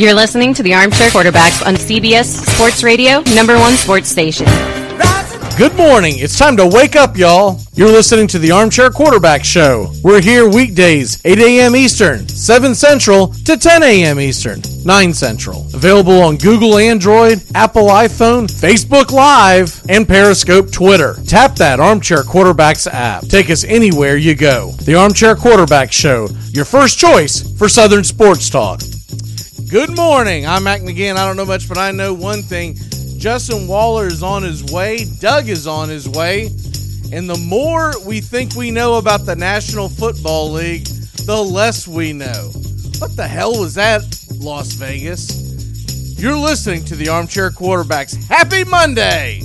You're listening to the Armchair Quarterbacks on CBS Sports Radio, #1 sports station. Good morning. It's time to wake up, y'all. You're listening to the Armchair Quarterback Show. We're here weekdays, 8 a.m. Eastern, 7 Central to 10 a.m. Eastern, 9 Central. Available on Google Android, Apple iPhone, Facebook Live, and Periscope Twitter. Tap that Armchair Quarterbacks app. Take us anywhere you go. The Armchair Quarterback Show, your first choice for Southern Sports Talk. Good morning. I'm Mac McGinn. I don't know much, but I know one thing. Justin Waller is on his way. Doug is on his way. And the more we think we know about the National Football League, the less we know. What the hell was that, Las Vegas? You're listening to the Armchair Quarterbacks. Happy Monday!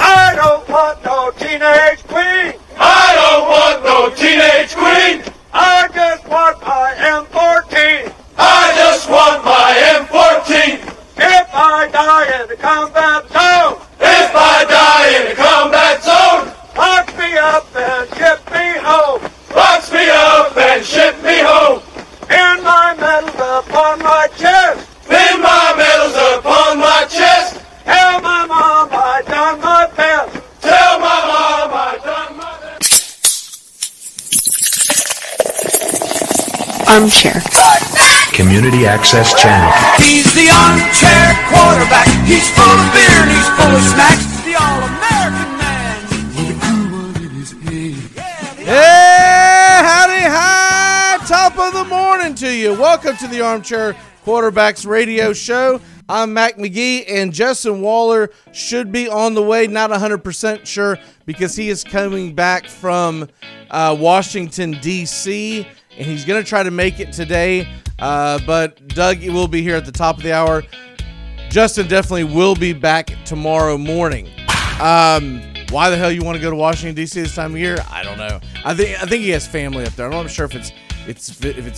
I don't want no teenage queen! I don't want no teenage queen! I just want my M14! I just want my M14! If I die in the combat zone, if I die in the combat zone, box me up and ship me home, box me up and ship me home. Pin my medals upon my chest, pin my medals upon my chest. Tell my mom I done my best, tell my mom I done my best. Armchair. Community Access Channel. He's the armchair quarterback. He's full of beer and he's full of snacks. The all-American man. Hey, howdy, hi. Top of the morning to you. Welcome to the Armchair Quarterbacks Radio Show. I'm Mac McGee, and Justin Waller should be on the way. Not 100% sure because he is coming back from Washington, D.C., and he's going to try to make it today. But Doug will be here at the top of the hour. Justin definitely will be back tomorrow morning. Why the hell you want to go to Washington D.C. this time of year? I don't know. I think he has family up there. I'm not sure if it's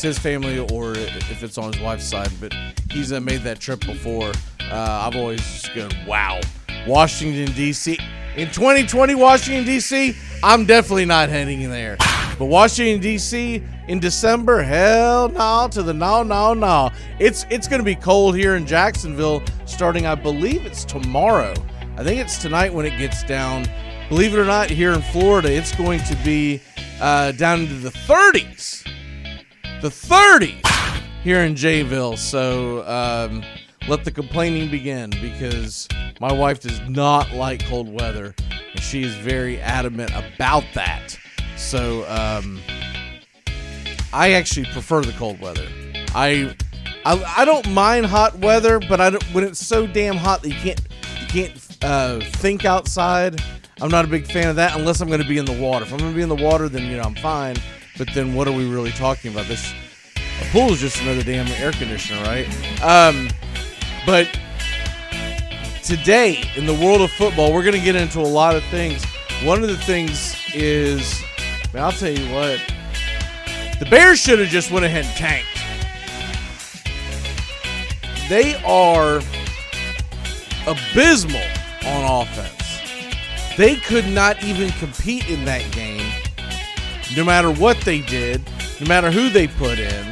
his family or if it's on his wife's side. But he's made that trip before. I've always just gone, wow, Washington D.C. in 2020, Washington D.C. I'm definitely not heading in there. But Washington D.C. in December, hell no to the no. It's going to be cold here in Jacksonville starting, I believe it's tomorrow. I think it's tonight when it gets down. Believe it or not, here in Florida, it's going to be down into the 30s. The 30s here in Jayville. So let the complaining begin because my wife does not like cold weather. And she is very adamant about that. So, I actually prefer the cold weather. I don't mind hot weather, but when it's so damn hot that you can't think outside, I'm not a big fan of that unless I'm going to be in the water. If I'm going to be in the water, then, I'm fine. But then what are we really talking about? This a pool is just another damn air conditioner, right? But today in the world of football, we're going to get into a lot of things. One of the things is... Man, I'll tell you what. The Bears should have just went ahead and tanked. They are abysmal on offense. They could not even compete in that game. No matter what they did, no matter who they put in.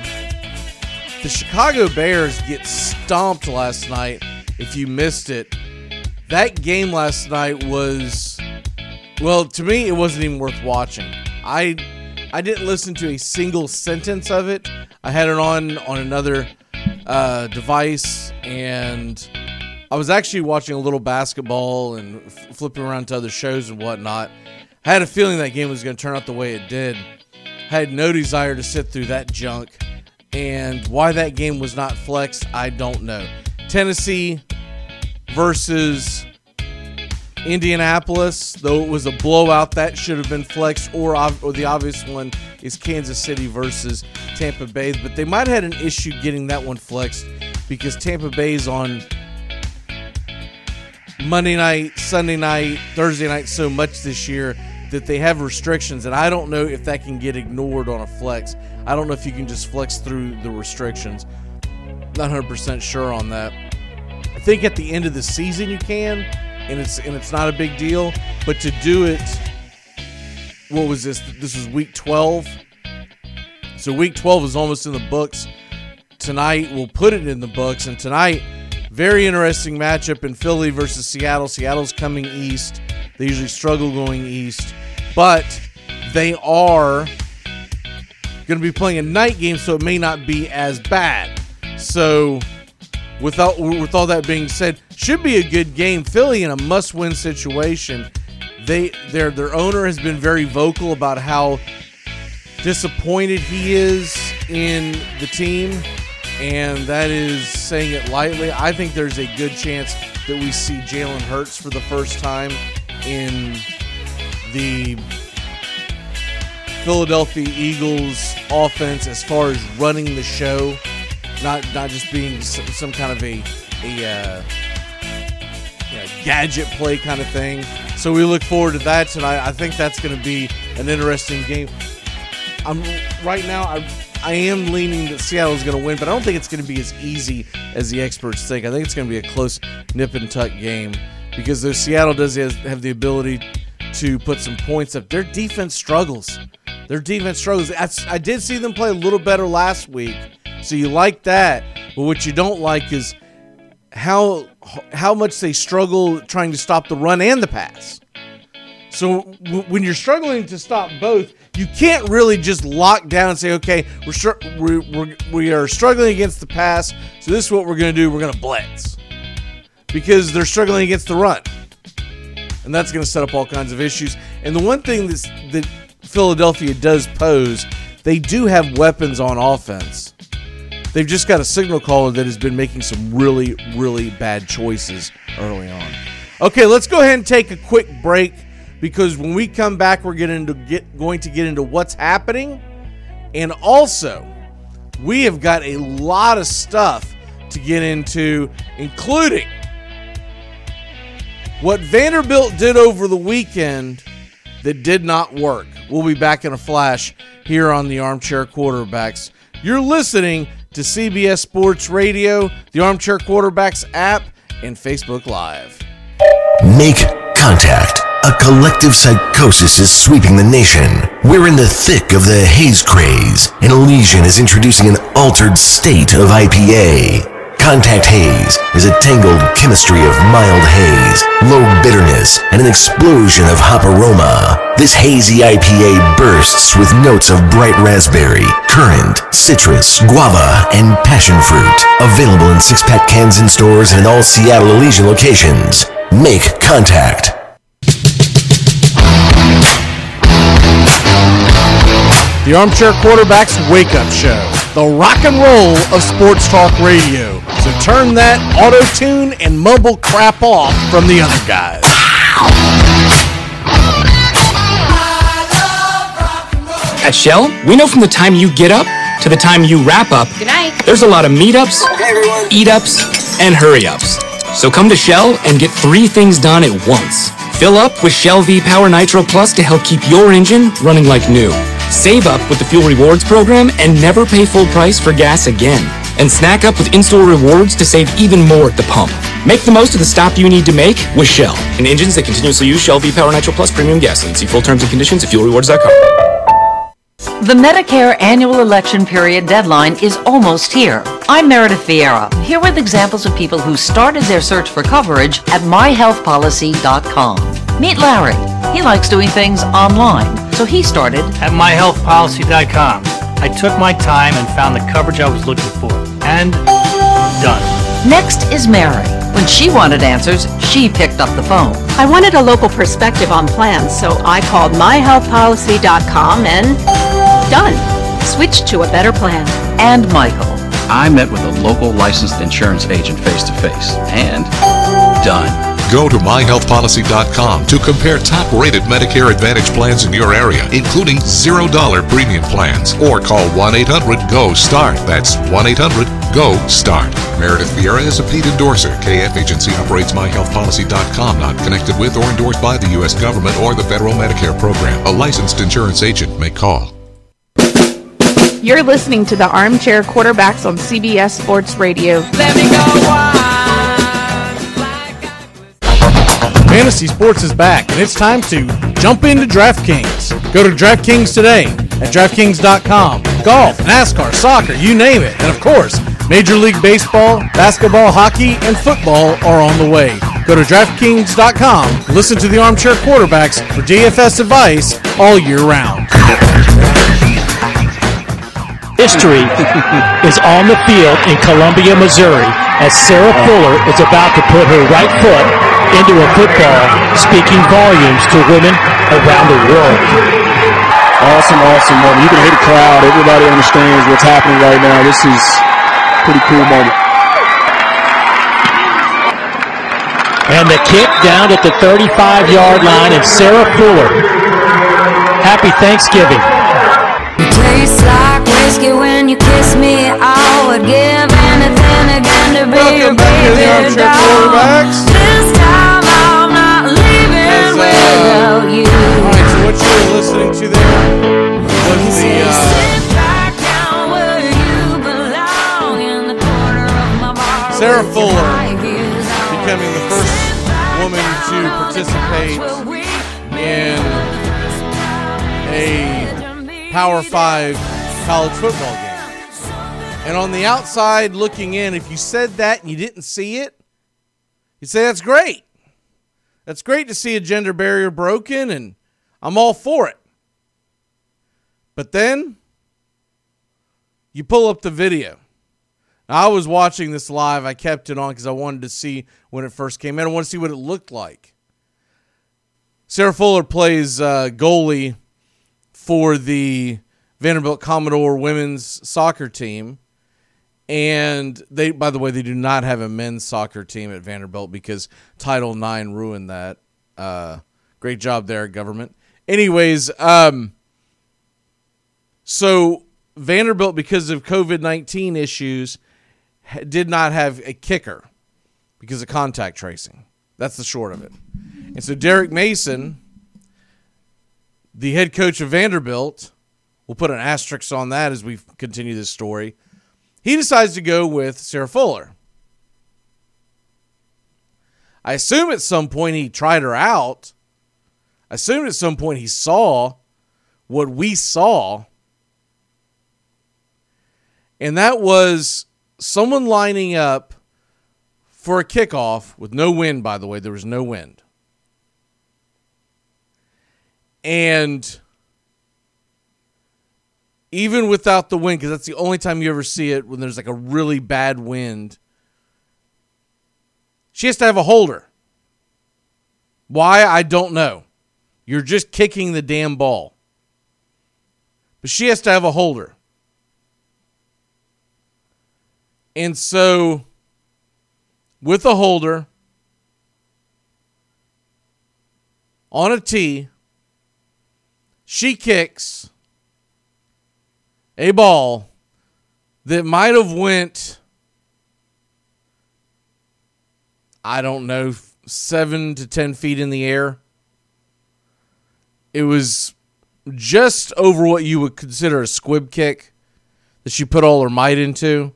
The Chicago Bears get stomped last night. If you missed it, that game last night was... Well, to me, it wasn't even worth watching. I didn't listen to a single sentence of it. I had it on another device, and I was actually watching a little basketball and flipping around to other shows and whatnot. I had a feeling that game was going to turn out the way it did. I had no desire to sit through that junk, and why that game was not flexed, I don't know. Tennessee versus Indianapolis, though it was a blowout, that should have been flexed, or the obvious one is Kansas City versus Tampa Bay, but they might have had an issue getting that one flexed because Tampa Bay's on Monday night, Sunday night, Thursday night so much this year that they have restrictions, and I don't know if that can get ignored on a flex. I don't know if you can just flex through the restrictions. Not 100% sure on that. I think at the end of the season you can, and it's not a big deal, but to do it, what was this? This was week 12. So week 12 is almost in the books. tonight will put it in the books. And tonight, very interesting matchup in Philly versus Seattle. Seattle's coming east. They usually struggle going east. But they are going to be playing a night game, so it may not be as bad. So with all that being said, should be a good game. Philly in a must-win situation. Their owner has been very vocal about how disappointed he is in the team, and that is saying it lightly. I think there's a good chance that we see Jalen Hurts for the first time in the Philadelphia Eagles offense as far as running the show, not just being some kind of a gadget play kind of thing. So we look forward to that tonight. I think that's going to be an interesting game. I am leaning that Seattle is going to win, but I don't think it's going to be as easy as the experts think. I think it's going to be a close nip-and-tuck game because though Seattle does have the ability to put some points up, their defense struggles. I did see them play a little better last week, so you like that. But what you don't like is how much they struggle trying to stop the run and the pass. So when you're struggling to stop both, you can't really just lock down and say, okay, we are struggling against the pass, so this is what we're going to do. We're going to blitz because they're struggling against the run. And that's going to set up all kinds of issues. And the one thing that Philadelphia does pose, they do have weapons on offense. They've just got a signal caller that has been making some really, really bad choices early on. Okay, let's go ahead and take a quick break, because when we come back, we're going to get into what's happening. And also, we have got a lot of stuff to get into, including what Vanderbilt did over the weekend that did not work. We'll be back in a flash here on the Armchair Quarterbacks. You're listening to CBS Sports Radio, the Armchair Quarterbacks app, and Facebook Live. Make contact. A collective psychosis is sweeping the nation. We're in the thick of the haze craze, and Elysian is introducing an altered state of IPA. Contact Haze is a tangled chemistry of mild haze, low bitterness, and an explosion of hop aroma. This hazy IPA bursts with notes of bright raspberry, currant, citrus, guava, and passion fruit. Available in 6-pack cans in stores and in all Seattle Elysian locations. Make contact. The Armchair Quarterbacks Wake-Up Show, the rock and roll of sports talk radio. So turn that auto-tune and mumble crap off from the other guys. At Shell, we know from the time you get up to the time you wrap up, good night, there's a lot of meet-ups, eat-ups, and hurry-ups. So come to Shell and get 3 things done at once. Fill up with Shell V-Power Nitro Plus to help keep your engine running like new. Save up with the Fuel Rewards program and never pay full price for gas again. And snack up with in-store rewards to save even more at the pump. Make the most of the stop you need to make with Shell. And engines that continuously use Shell V-Power Nitro Plus premium gasoline. See full terms and conditions at fuelrewards.com. The Medicare annual election period deadline is almost here. I'm Meredith Vieira, here with examples of people who started their search for coverage at myhealthpolicy.com. Meet Larry. He likes doing things online, so he started at myhealthpolicy.com. I took my time and found the coverage I was looking for. And done. Next is Mary. When she wanted answers, she picked up the phone. I wanted a local perspective on plans, so I called myhealthpolicy.com and done. Switch to a better plan. And Michael. I met with a local licensed insurance agent face-to-face. And done. Go to myhealthpolicy.com to compare top-rated Medicare Advantage plans in your area, including $0 premium plans. Or call 1-800-GO-START. That's 1-800-GO-START. Meredith Vieira is a paid endorser. KF Agency operates myhealthpolicy.com, not connected with or endorsed by the U.S. government or the federal Medicare program. A licensed insurance agent may call. You're listening to the Armchair Quarterbacks on CBS Sports Radio. Let me go wild. Fantasy Sports is back, and it's time to jump into DraftKings. Go to DraftKings today. at DraftKings.com. Golf, NASCAR, soccer, you name it. And of course, Major League Baseball, basketball, hockey, and football are on the way. Go to DraftKings.com. Listen to the Armchair Quarterbacks for DFS advice all year round. History is on the field in Columbia, Missouri, as Sarah Fuller is about to put her right foot into a football, speaking volumes to women around the world. Awesome, awesome moment. You can hit a crowd. Everybody understands what's happening right now. This is a pretty cool moment. And the kick down at the 35-yard line, and Sarah Fuller. Happy Thanksgiving. It tastes like whiskey when you kiss me. I would give anything again to be your baby doll. This time I'm not leaving without you. All right, so what you were listening to there was the... Sarah Fuller becoming the first woman to participate in a Power 5 college football game. And on the outside looking in, if you said that and you didn't see it, you'd say that's great. That's great to see a gender barrier broken, and I'm all for it. But then you pull up the video. I was watching this live. I kept it on because I wanted to see when it first came out. I want to see what it looked like. Sarah Fuller plays goalie for the Vanderbilt Commodore women's soccer team. And they, by the way, they do not have a men's soccer team at Vanderbilt because Title IX ruined that. Great job there, government. Anyways, so Vanderbilt, because of COVID-19 issues, did not have a kicker because of contact tracing. That's the short of it. And so Derek Mason, the head coach of Vanderbilt, we'll put an asterisk on that as we continue this story. He decides to go with Sarah Fuller. I assume at some point he tried her out. I assume at some point he saw what we saw. And that was someone lining up for a kickoff with no wind, by the way. There was no wind. And even without the wind, because that's the only time you ever see it when there's like a really bad wind, she has to have a holder. Why? I don't know. You're just kicking the damn ball. But she has to have a holder. And so, with a holder, on a tee, she kicks a ball that might have went, I don't know, 7 to 10 feet in the air. It was just over what you would consider a squib kick that she put all her might into.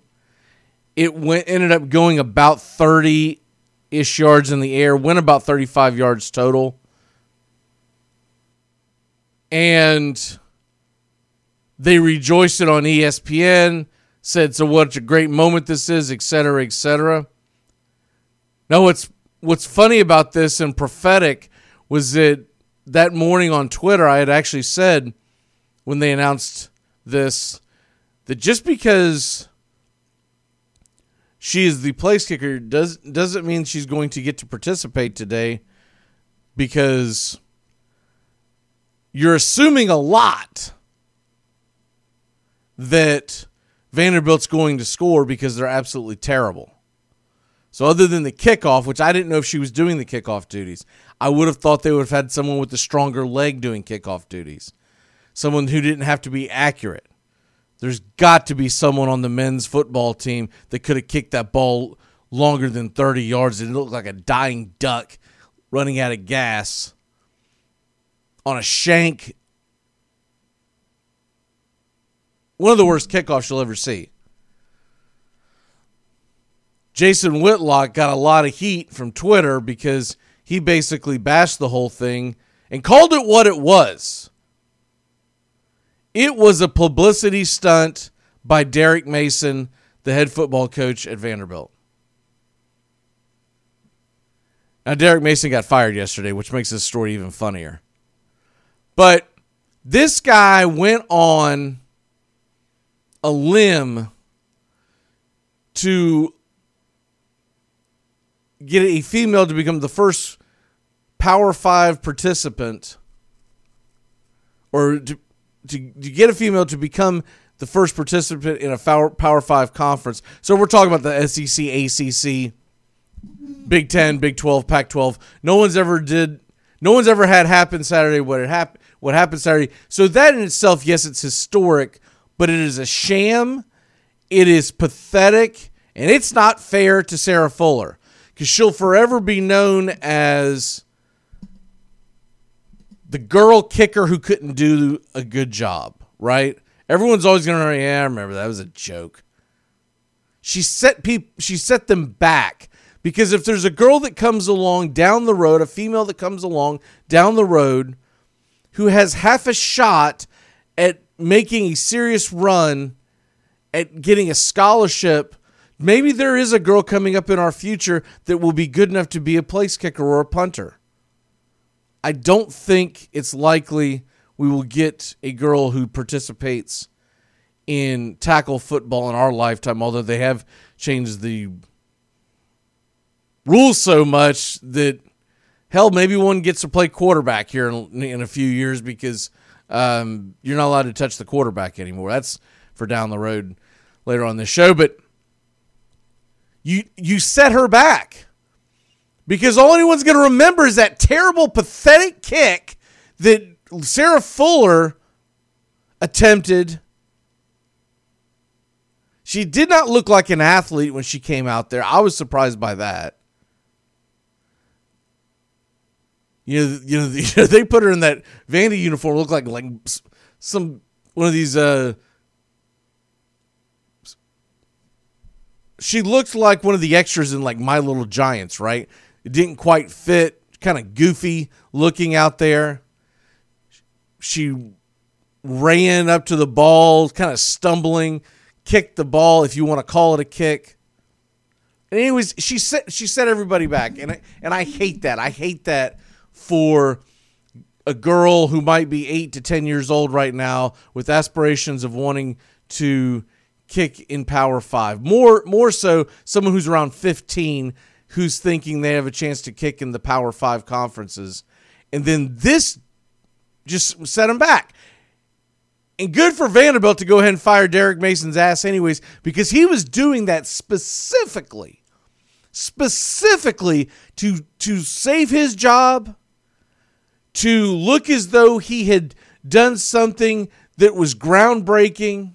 It ended up going about 30-ish yards in the air, went about 35 yards total. And they rejoiced it on ESPN, said, so what a great moment this is, et cetera, et cetera. Now, what's funny about this and prophetic was that morning on Twitter, I had actually said when they announced this that just because she is the place kicker doesn't mean she's going to get to participate today, because you're assuming a lot that Vanderbilt's going to score because they're absolutely terrible. So other than the kickoff, which I didn't know if she was doing the kickoff duties, I would have thought they would have had someone with a stronger leg doing kickoff duties, someone who didn't have to be accurate. There's got to be someone on the men's football team that could have kicked that ball longer than 30 yards. It looked like a dying duck running out of gas on a shank. One of the worst kickoffs you'll ever see. Jason Whitlock got a lot of heat from Twitter because he basically bashed the whole thing and called it what it was. It was a publicity stunt by Derek Mason, the head football coach at Vanderbilt. Now, Derek Mason got fired yesterday, which makes this story even funnier. But this guy went on a limb to get a female to become the first Power 5 participant, or to get a female to become the first participant in a Power 5 conference. So we're talking about the SEC, ACC, Big 10, Big 12, Pac-12. No one's ever had happen Saturday what happened Saturday. So that in itself, yes, it's historic, but it is a sham. It is pathetic, and it's not fair to Sarah Fuller, because she'll forever be known as the girl kicker who couldn't do a good job, right? Everyone's always going to remember, yeah, I remember that was a joke. She set them back, because if there's a girl that comes along down the road, a female that comes along down the road who has half a shot at making a serious run at getting a scholarship, maybe there is a girl coming up in our future that will be good enough to be a place kicker or a punter. I don't think it's likely we will get a girl who participates in tackle football in our lifetime, although they have changed the rules so much that, hell, maybe one gets to play quarterback here in a few years, because you're not allowed to touch the quarterback anymore. That's for down the road later on this show. But you set her back, because all anyone's going to remember is that terrible, pathetic kick that Sarah Fuller attempted. She did not look like an athlete when she came out there. I was surprised by that. You know they put her in that Vandy uniform, looked like some one of these. She looked like one of the extras in like My Little Giants, right? It didn't quite fit, kind of goofy looking out there. She ran up to the ball, kind of stumbling, kicked the ball, if you want to call it a kick. And anyways, she set everybody back, and I hate that. I hate that for a girl who might be 8 to 10 years old right now with aspirations of wanting to kick in Power 5. More so someone who's around 15 who's thinking they have a chance to kick in the Power 5 conferences. And then this just set them back. And good for Vanderbilt to go ahead and fire Derek Mason's ass anyways, because he was doing that specifically to save his job, to look as though he had done something that was groundbreaking,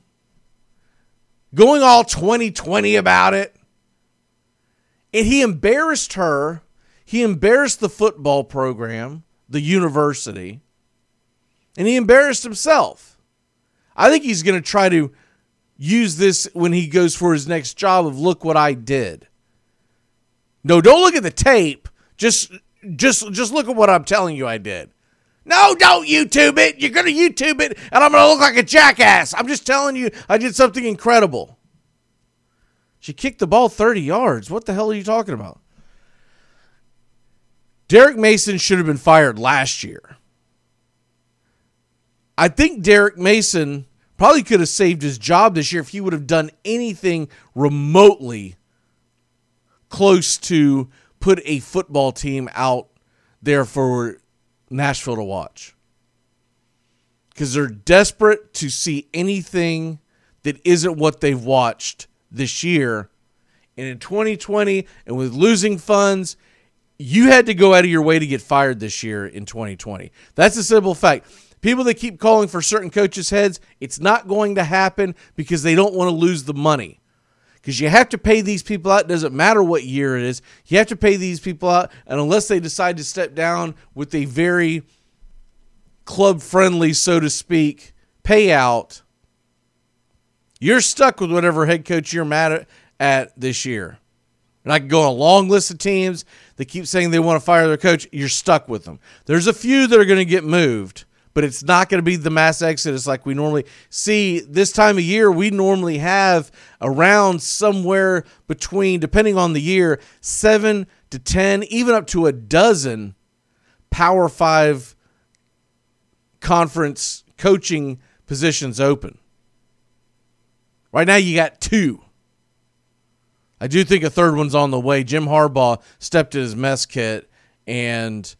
going all 2020 about it. And he embarrassed her. He embarrassed the football program, the university, and he embarrassed himself. I think he's going to try to use this when he goes for his next job of, look what I did. No, don't look at the tape. Just look at what I'm telling you I did. No, don't YouTube it. You're going to YouTube it, and I'm going to look like a jackass. I'm just telling you I did something incredible. She kicked the ball 30 yards. What the hell are you talking about? Derek Mason should have been fired last year. I think Derek Mason probably could have saved his job this year if he would have done anything remotely close to put a football team out there for Nashville to watch, because they're desperate to see anything that isn't what they've watched this year. And in 2020, and with losing funds, you had to go out of your way to get fired this year in 2020. That's a simple fact. People that keep calling for certain coaches' heads, it's not going to happen, because they don't want to lose the money. Because you have to pay these people out. It doesn't matter what year it is. You have to pay these people out. And unless they decide to step down with a very club-friendly, so to speak, payout, you're stuck with whatever head coach you're mad at this year. And I can go on a long list of teams that keep saying they want to fire their coach. You're stuck with them. There's a few that are going to get moved, but it's not going to be the mass exodus like we normally see. This time of year, we normally have around somewhere between, depending on the year, 7 to 10, even up to a dozen Power 5 conference coaching positions open. Right now, you got 2. I do think a third one's on the way. Jim Harbaugh stepped in his mess kit, and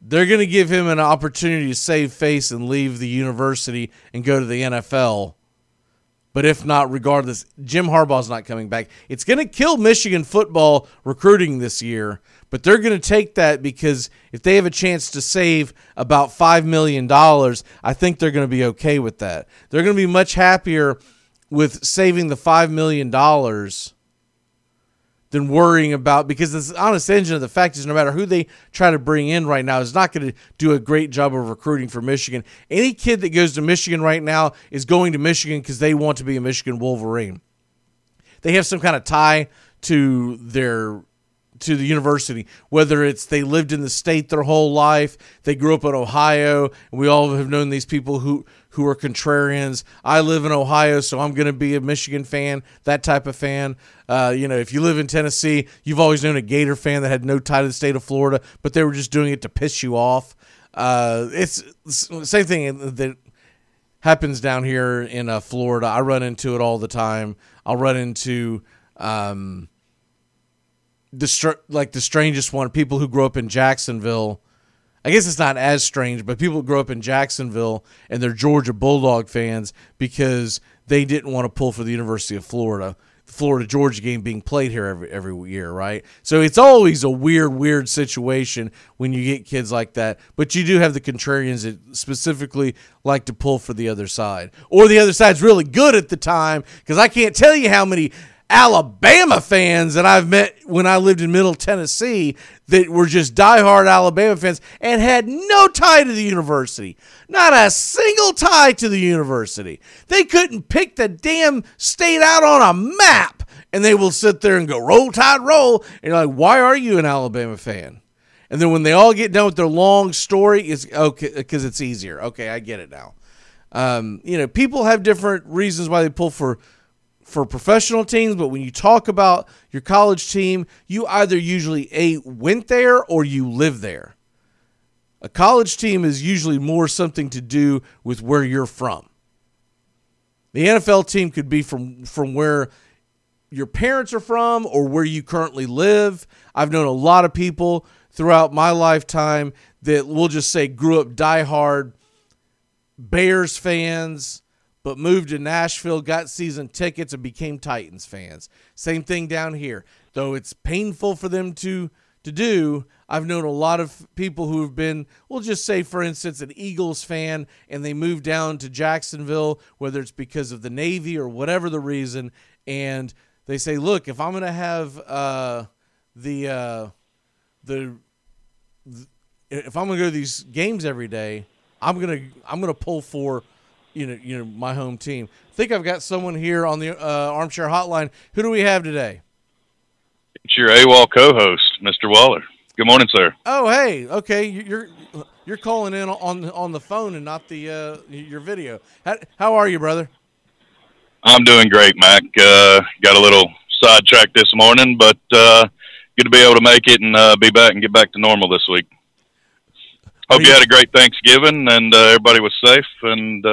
they're going to give him an opportunity to save face and leave the university and go to the NFL. But if not, regardless, Jim Harbaugh's not coming back. It's going to kill Michigan football recruiting this year, but they're going to take that because if they have a chance to save about $5 million, I think they're going to be okay with that. They're going to be much happier with saving the $5 million than worrying about, because this honest engine of the fact is no matter who they try to bring in right now is not going to do a great job of recruiting for Michigan. Any kid that goes to Michigan right now is going to Michigan because they want to be a Michigan Wolverine. They have some kind of tie to their to the university, whether it's they lived in the state their whole life, they grew up in Ohio, and we all have known these people who are contrarians. I live in Ohio, so I'm going to be a Michigan fan, that type of fan. If you live in Tennessee, you've always known a Gator fan that had no tie to the state of Florida, but they were just doing it to piss you off. It's the same thing that happens down here in Florida. I run into it all the time. I'll run into the strangest one, people who grew up in Jacksonville. I guess it's not as strange, but people grow up in Jacksonville and they're Georgia Bulldog fans because they didn't want to pull for the University of Florida, the Florida-Georgia game being played here every year, right? So it's always a weird situation when you get kids like that. But you do have the contrarians that specifically like to pull for the other side. Or the other side's really good at the time, because I can't tell you how many Alabama fans that I've met when I lived in Middle Tennessee that were just diehard Alabama fans and had no tie to the university. Not a single tie to the university. They couldn't pick the damn state out on a map, and they will sit there and go, roll tide, roll. And you're like, why are you an Alabama fan? And then when they all get done with their long story, it's okay, because it's easier. Okay, I get it now. People have different reasons why they pull for professional teams, but when you talk about your college team, you either usually went there or you live there. A college team is usually more something to do with where you're from. The NFL team could be from where your parents are from or where you currently live. I've known a lot of people throughout my lifetime that we'll just say grew up diehard Bears fans, but moved to Nashville, got season tickets, and became Titans fans. Same thing down here. Though it's painful for them to do, I've known a lot of people who have been, we'll just say, for instance, an Eagles fan, and they moved down to Jacksonville, whether it's because of the Navy or whatever the reason, and they say, look, if I'm going to have if I'm going to go to these games every day, I'm going to pull for my home team. I think I've got someone here on the Armchair Hotline. Who do we have today? It's your AWOL co-host, Mr. Waller. Good morning, sir. Oh, hey. Okay, you're calling in on the phone and not the your video. How are you, brother? I'm doing great, Mac. Got a little sidetracked this morning, but good to be able to make it and be back and get back to normal this week. Hope you had a great Thanksgiving and everybody was safe and.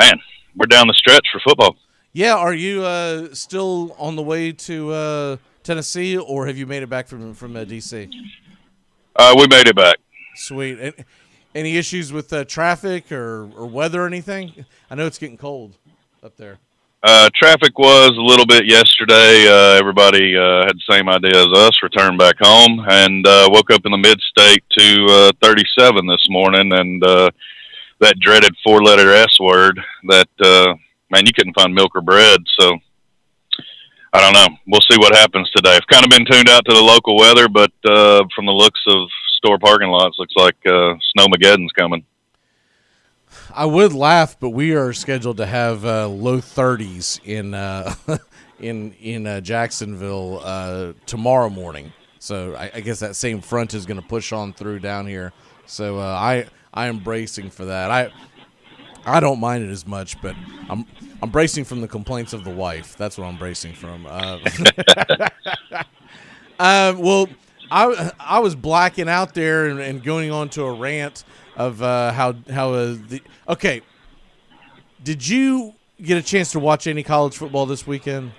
Man, we're down the stretch for football. Yeah, are you still on the way to Tennessee, or have you made it back from D.C.? We made it back. Sweet. And any issues with traffic or weather or anything? I know it's getting cold up there. Traffic was a little bit yesterday. Everybody had the same idea as us, returned back home, and woke up in the mid-state to 37 this morning, and that dreaded 4-letter S word that, man, you couldn't find milk or bread. So I don't know. We'll see what happens today. I've kind of been tuned out to the local weather, but from the looks of store parking lots, looks like Snowmageddon's coming. I would laugh, but we are scheduled to have low 30s in Jacksonville tomorrow morning. So I guess that same front is going to push on through down here. So I I am bracing for that. I don't mind it as much, but I'm bracing from the complaints of the wife. That's what I'm bracing from. Well, I was blacking out there and going on to a rant of did you get a chance to watch any college football this weekend?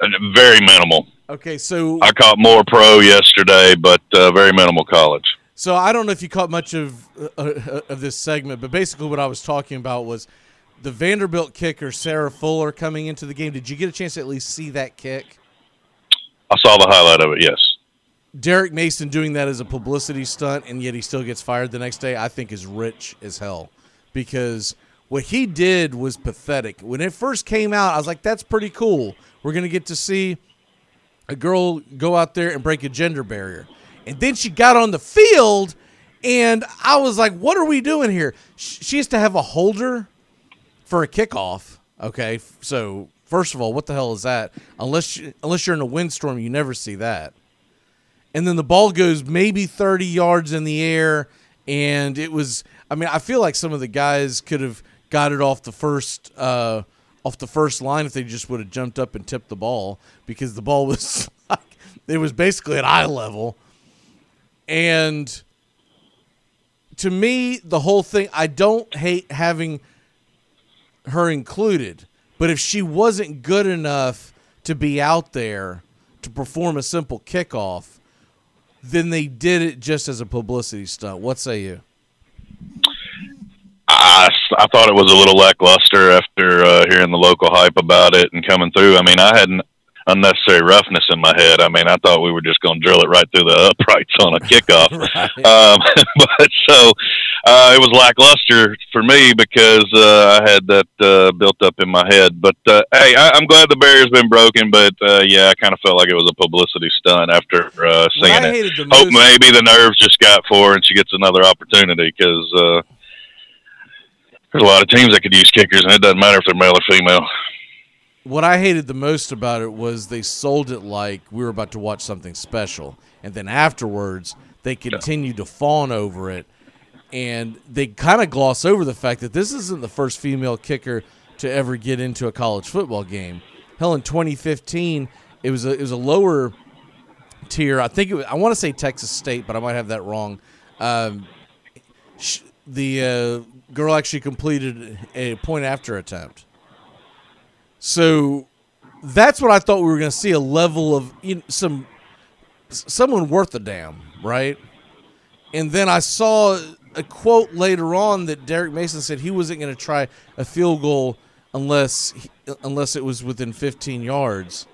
Very minimal. Okay, so I caught more pro yesterday, but very minimal college. So I don't know if you caught much of this segment, but basically what I was talking about was the Vanderbilt kicker, Sarah Fuller, coming into the game. Did you get a chance to at least see that kick? I saw the highlight of it, yes. Derek Mason doing that as a publicity stunt, and yet he still gets fired the next day, I think is rich as hell, because what he did was pathetic. When it first came out, I was like, that's pretty cool. We're going to get to see a girl go out there and break a gender barrier. And then she got on the field, and I was like, what are we doing here? She used to have a holder for a kickoff. Okay, so first of all, what the hell is that? Unless you're in a windstorm, you never see that. And then the ball goes maybe 30 yards in the air, and it was – I mean, I feel like some of the guys could have got it off the first line if they just would have jumped up and tipped the ball, because the ball was – it was basically at eye level. And to me, the whole thing, I don't hate having her included, but if she wasn't good enough to be out there to perform a simple kickoff, then they did it just as a publicity stunt. What say you? I thought it was a little lackluster after hearing the local hype about it and coming through. I mean, I hadn't unnecessary roughness in my head. I mean, I thought we were just going to drill it right through the uprights on a kickoff. Right. But it was lackluster for me because I had that built up in my head. But, hey, I'm glad the barrier's been broken, but, yeah, I kind of felt like it was a publicity stunt after seeing it. Hope maybe the nerves just got for her and she gets another opportunity, because there's a lot of teams that could use kickers, and it doesn't matter if they're male or female. What I hated the most about it was they sold it like we were about to watch something special. And then afterwards, they continued to fawn over it. And they kind of gloss over the fact that this isn't the first female kicker to ever get into a college football game. Hell, in 2015, it was a lower tier. I think it was, I want to say Texas State, but I might have that wrong. The girl actually completed a point after attempt. So that's what I thought we were going to see, a level of someone worth a damn, right? And then I saw a quote later on that Derek Mason said he wasn't going to try a field goal unless it was within 15 yards.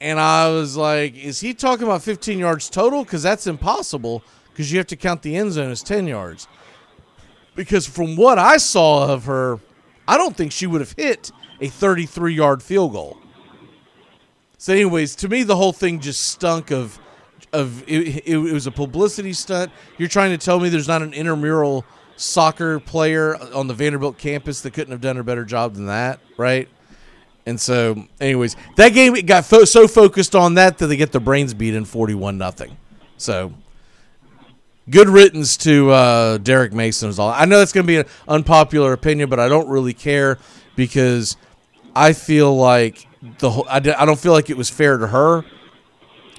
And I was like, is he talking about 15 yards total? Because that's impossible, because you have to count the end zone as 10 yards. Because from what I saw of her, I don't think she would have hit a 33-yard field goal. So anyways, to me, the whole thing just stunk it was a publicity stunt. You're trying to tell me there's not an intramural soccer player on the Vanderbilt campus that couldn't have done a better job than that, right? And so anyways, that game, it got so focused on that they get their brains beat in 41-0. So good riddance to Derek Mason. I know that's going to be an unpopular opinion, but I don't really care, because I feel like I don't feel like it was fair to her.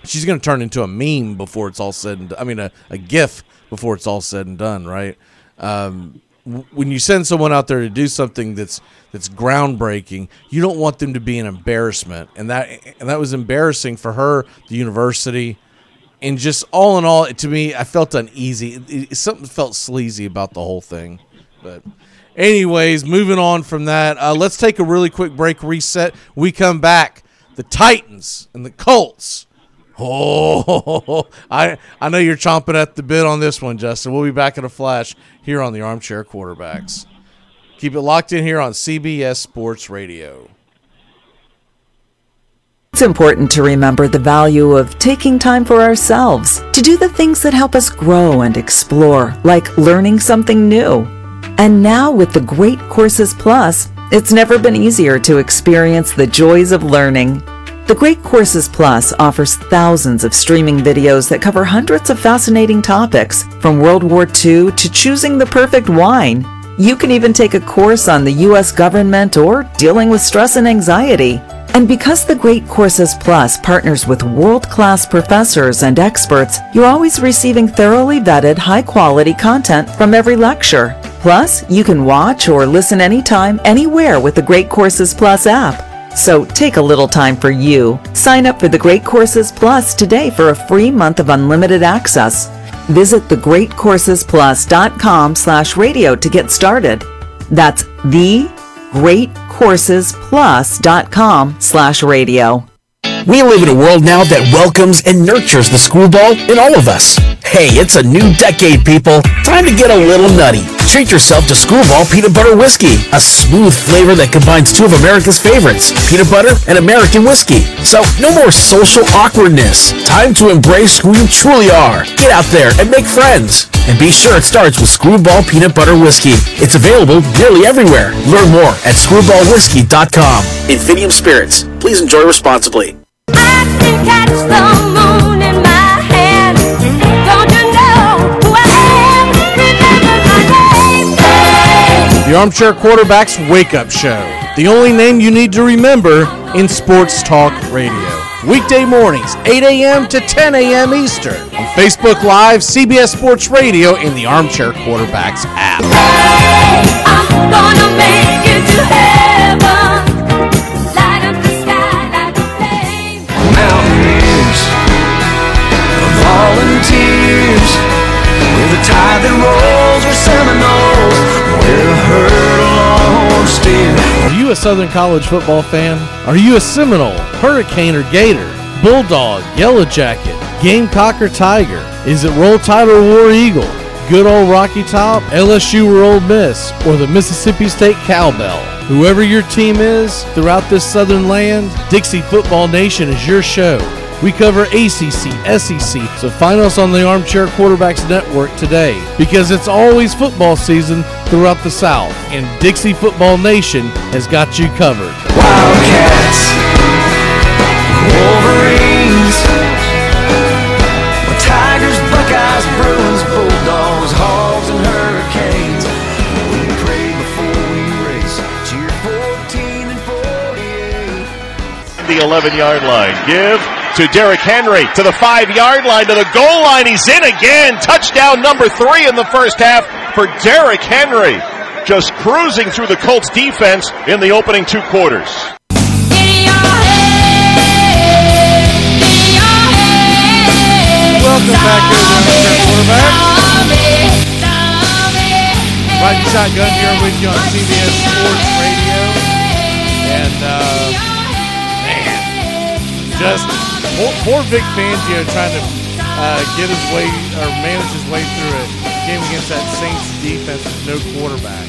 She's going to turn into a meme before it's all said and done. I mean, a GIF before it's all said and done, right? When you send someone out there to do something that's groundbreaking, you don't want them to be an embarrassment, and that was embarrassing for her, the university, and just all in all, to me, I felt uneasy. Something felt sleazy about the whole thing, but. Anyways, moving on from that, let's take a really quick break, reset. We come back, the Titans and the Colts. Oh, I know you're chomping at the bit on this one, Justin. We'll be back in a flash here on the Armchair Quarterbacks. Keep it locked in here on CBS Sports Radio. It's important to remember the value of taking time for ourselves to do the things that help us grow and explore, like learning something new. And now with the Great Courses Plus, it's never been easier to experience the joys of learning. The Great Courses Plus offers thousands of streaming videos that cover hundreds of fascinating topics, from World War II to choosing the perfect wine. You can even take a course on the U.S. government or dealing with stress and anxiety. And because The Great Courses Plus partners with world-class professors and experts, you're always receiving thoroughly vetted, high-quality content from every lecture. Plus, you can watch or listen anytime, anywhere with the Great Courses Plus app. So take a little time for you. Sign up for The Great Courses Plus today for a free month of unlimited access. Visit thegreatcoursesplus.com/radio to get started. That's thegreatcoursesplus.com/radio. We live in a world now that welcomes and nurtures the screwball in all of us. Hey, it's a new decade, people. Time to get a little nutty. Treat yourself to Screwball Peanut Butter Whiskey, a smooth flavor that combines two of America's favorites, peanut butter and American whiskey. So, no more social awkwardness. Time to embrace who you truly are. Get out there and make friends. And be sure it starts with Screwball Peanut Butter Whiskey. It's available nearly everywhere. Learn more at screwballwhiskey.com. Infinium Spirits. Please enjoy responsibly. I can catch the moon in my hand. Don't you know who I am? Remember my name. The Armchair Quarterbacks Wake-Up Show. The only name you need to remember in sports talk radio. Weekday mornings, 8 a.m. to 10 a.m. Eastern. On Facebook Live, CBS Sports Radio, and the Armchair Quarterbacks app. Hey, I'm gonna make it to heaven. Volunteers, we're the tide that rolls, we're Seminoles, we're hurl on steel. Are you a Southern college football fan? Are you a Seminole, Hurricane or Gator, Bulldog, Yellow Jacket, Gamecock or Tiger? Is it Roll Tide or War Eagle, good old Rocky Top, LSU or Ole Miss, or the Mississippi State Cowbell? Whoever your team is throughout this Southern land, Dixie Football Nation is your show. We cover ACC, SEC, so find us on the Armchair Quarterbacks Network today, because it's always football season throughout the South, and Dixie Football Nation has got you covered. Wildcats, Wolverines, Tigers, Buckeyes, Bruins, Bulldogs, Hogs, and Hurricanes. We pray before we race, cheer 14 and 48. The 11-yard line, give to Derrick Henry, to the 5-yard line, to the goal line. He's in again. Touchdown number 3 in the first half for Derrick Henry. Just cruising through the Colts defense in the opening two quarters. Welcome back to the Armchair Quarterbacks. Riding shotgun here with you on CBS Sports Radio. And, just... Poor Vic Fangio trying to get his way or manage his way through a game against that Saints defense with no quarterback.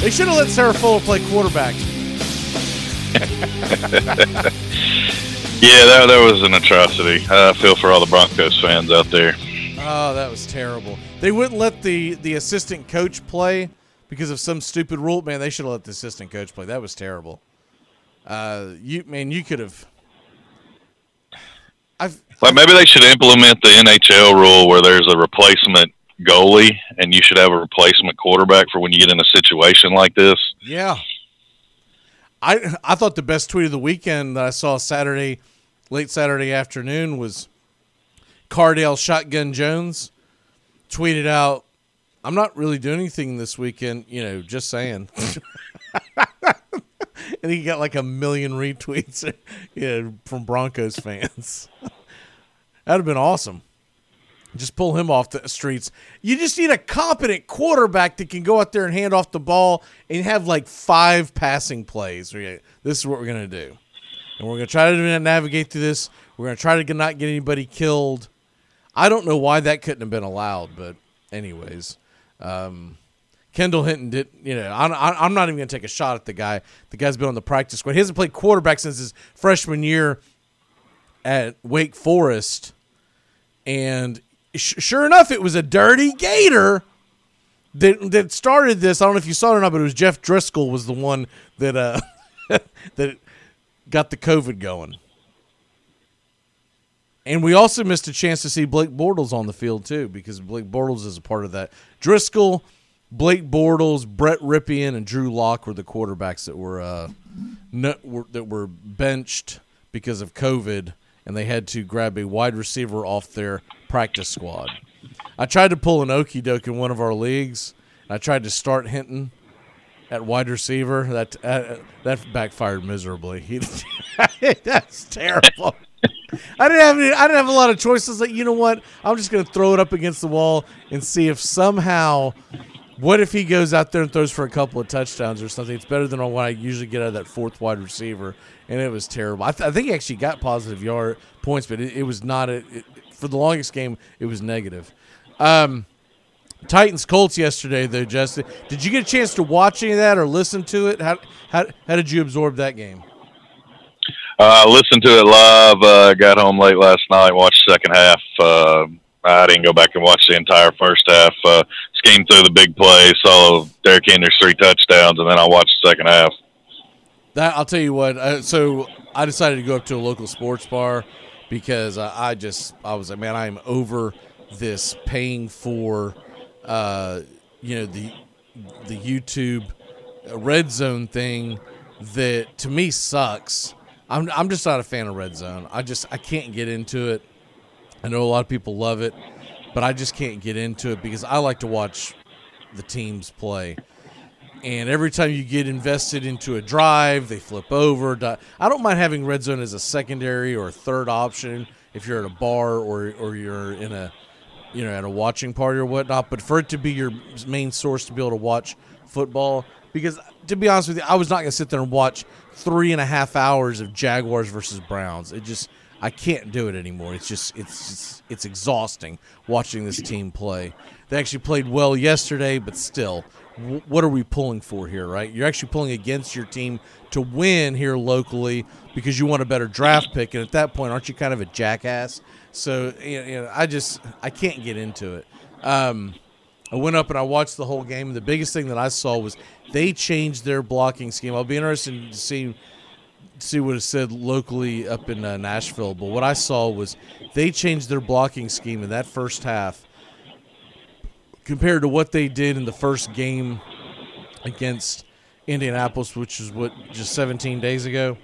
They should have let Sarah Fuller play quarterback. Yeah, that was an atrocity. I feel for all the Broncos fans out there. Oh, that was terrible. They wouldn't let the assistant coach play because of some stupid rule. Man, they should have let the assistant coach play. That was terrible. You could have... Like maybe they should implement the NHL rule where there's a replacement goalie and you should have a replacement quarterback for when you get in a situation like this. Yeah. I thought the best tweet of the weekend that I saw late Saturday afternoon was Cardale Shotgun Jones tweeted out, "I'm not really doing anything this weekend, just saying." And he got like 1 million retweets from Broncos fans. That would have been awesome. Just pull him off the streets. You just need a competent quarterback that can go out there and hand off the ball and have like 5 passing plays. This is what we're going to do. And we're going to try to navigate through this. We're going to try to not get anybody killed. I don't know why that couldn't have been allowed, but anyways. Kendall Hinton did, I'm not even going to take a shot at the guy. The guy's been on the practice squad. He hasn't played quarterback since his freshman year at Wake Forest. And sure enough, it was a dirty Gator that started this. I don't know if you saw it or not, but it was Jeff Driscoll was the one that that got the COVID going. And we also missed a chance to see Blake Bortles on the field, too, because Blake Bortles is a part of that. Driscoll, Blake Bortles, Brett Ripien, and Drew Lock were the quarterbacks that were benched because of COVID, and they had to grab a wide receiver off their practice squad. I tried to pull an okie doke in one of our leagues, and I tried to start Hinton at wide receiver. That backfired miserably. That's terrible. I didn't have a lot of choices. Like, you know what? I'm just going to throw it up against the wall and see if somehow, what if he goes out there and throws for a couple of touchdowns or something? It's better than what I usually get out of that fourth wide receiver, and it was terrible. I think he actually got positive yard points, but it was not for the longest game, it was negative. Titans Colts yesterday, though, Justin. Did you get a chance to watch any of that or listen to it? How did you absorb that game? I listened to it live. Got home late last night, watched the second half. I didn't go back and watch the entire first half. Skimmed through the big play, saw Derrick Henry's 3 touchdowns, and then I watched the second half. I'll tell you what. So I decided to go up to a local sports bar because I was like, man, I'm over this paying for, the YouTube Red Zone thing that to me sucks. I'm just not a fan of Red Zone. I can't get into it. I know a lot of people love it, but I just can't get into it because I like to watch the teams play. And every time you get invested into a drive, they flip over. I don't mind having Red Zone as a secondary or a third option if you're at a bar or you're in a at a watching party or whatnot. But for it to be your main source to be able to watch football, because to be honest with you, I was not going to sit there and watch 3.5 hours of Jaguars versus Browns. I can't do it anymore. It's exhausting watching this team play. They actually played well yesterday, but still, what are we pulling for here, right? You're actually pulling against your team to win here locally because you want a better draft pick, and at that point, aren't you kind of a jackass? So, I can't get into it. I went up and I watched the whole game, and the biggest thing that I saw was they changed their blocking scheme. I'll be interested to see what it said locally up in Nashville, but what I saw was they changed their blocking scheme in that first half compared to what they did in the first game against Indianapolis, which is just 17 days ago.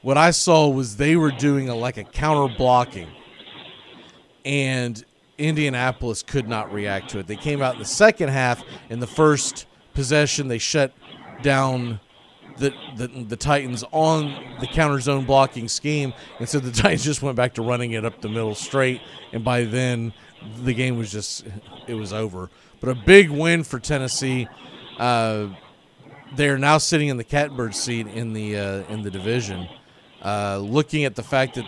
What I saw was they were doing like a counter blocking, and Indianapolis could not react to it. They came out in the second half. In the first possession, they shut down the Titans on the counter zone blocking scheme, and so the Titans just went back to running it up the middle straight, and by then the game was it was over. But a big win for Tennessee. They are now sitting in the catbird seat in the division, looking at the fact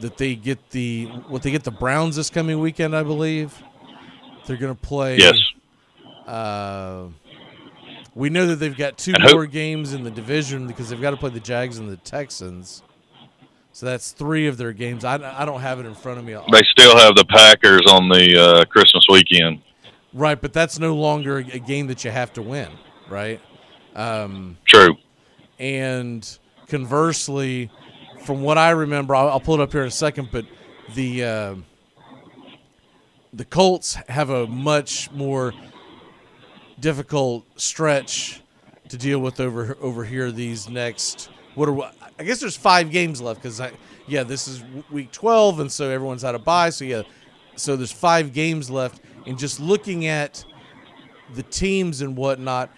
that they get the Browns this coming weekend. I believe they're going to play. Yes. We know that they've got 2 more games in the division because they've got to play the Jags and the Texans. So that's 3 of their games. I don't have it in front of me. They still have the Packers on the Christmas weekend. Right, but that's no longer a game that you have to win, right? True. And conversely, from what I remember, I'll pull it up here in a second, but the Colts have a much more difficult stretch to deal with over here these next I guess there's 5 games left because this is week 12, and so everyone's out of bye, so there's 5 games left. And just looking at the teams and whatnot,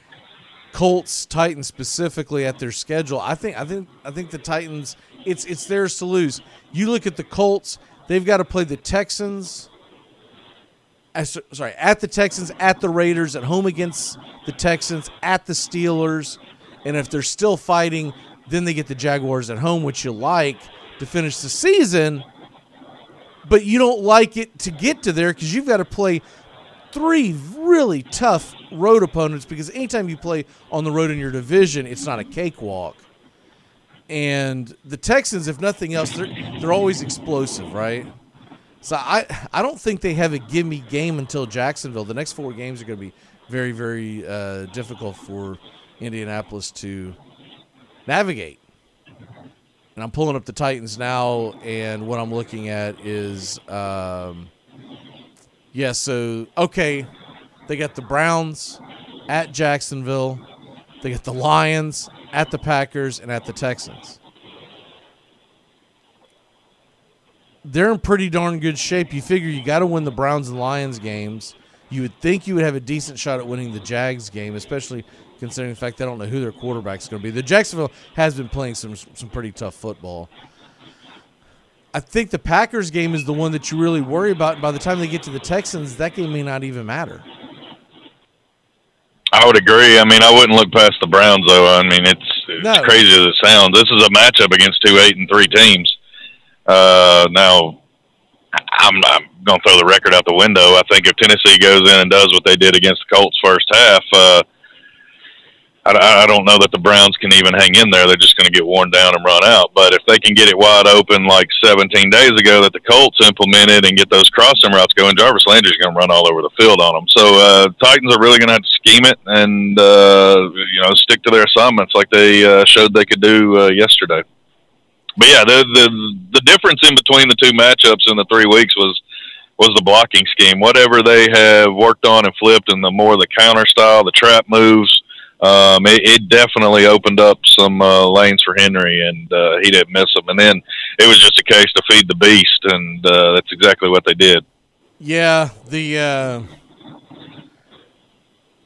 Colts, Titans specifically, at their schedule, I think the Titans, it's theirs to lose. You look at the Colts, they've got to play the Texans. At the Texans, at the Raiders, at home against the Texans, at the Steelers, and if they're still fighting, then they get the Jaguars at home, which you like to finish the season, but you don't like it to get to there because you've got to play 3 really tough road opponents, because anytime you play on the road in your division, it's not a cakewalk. And the Texans, if nothing else, they're always explosive, right? So I don't think they have a gimme game until Jacksonville. The next 4 games are going to be very, very difficult for Indianapolis to navigate. And I'm pulling up the Titans now, and what I'm looking at is, they got the Browns at Jacksonville. They got the Lions at the Packers and at the Texans. They're in pretty darn good shape. You figure you got to win the Browns and Lions games. You would think you would have a decent shot at winning the Jags game, especially considering the fact they don't know who their quarterback's going to be. The Jacksonville has been playing some pretty tough football. I think the Packers game is the one that you really worry about. And by the time they get to the Texans, that game may not even matter. I would agree. I mean, I wouldn't look past the Browns, though. I mean, it's crazy as it sounds. This is a matchup against 2-8-3 teams. Now, I'm going to throw the record out the window. I think if Tennessee goes in and does what they did against the Colts first half, I don't know that the Browns can even hang in there. They're just going to get worn down and run out. But if they can get it wide open like 17 days ago that the Colts implemented and get those crossing routes going, Jarvis Landry's going to run all over the field on them. So Titans are really going to have to scheme it and stick to their assignments like they showed they could do yesterday. But yeah, the difference in between the two matchups in the 3 weeks was the blocking scheme. Whatever they have worked on and flipped, and the more the counter style, the trap moves. It definitely opened up some lanes for Henry, and he didn't miss them. And then it was just a case to feed the beast, and that's exactly what they did. Yeah,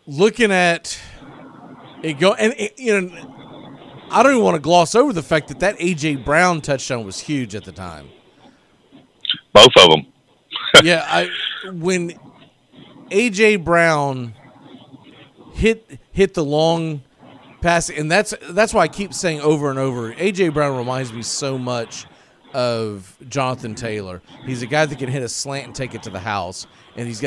looking at it go, and I don't even want to gloss over the fact that A.J. Brown touchdown was huge at the time. Both of them. Yeah, when A.J. Brown hit the long pass, and that's why I keep saying over and over, A.J. Brown reminds me so much of Jonathan Taylor. He's a guy that can hit a slant and take it to the house, and he's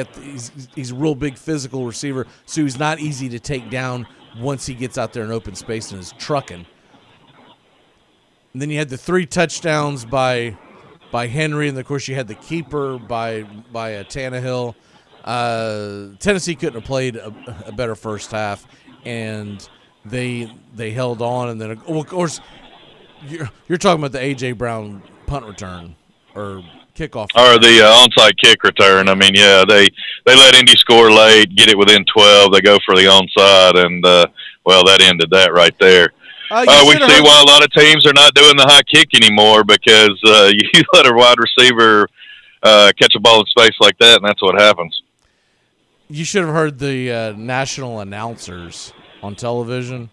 a real big physical receiver, so he's not easy to take down once he gets out there in open space and is trucking. And then you had the three touchdowns by Henry, and of course you had the keeper by Tannehill. Tennessee couldn't have played a better first half, and they held on. And then, of course, you're talking about the A.J. Brown punt return or kickoff return. Or the onside kick return. I mean, yeah, they let Indy score late, get it within 12. They go for the onside, and, that ended that right there. We see why a lot of teams are not doing the high kick anymore, because you let a wide receiver catch a ball in space like that, and that's what happens. You should have heard the national announcers on television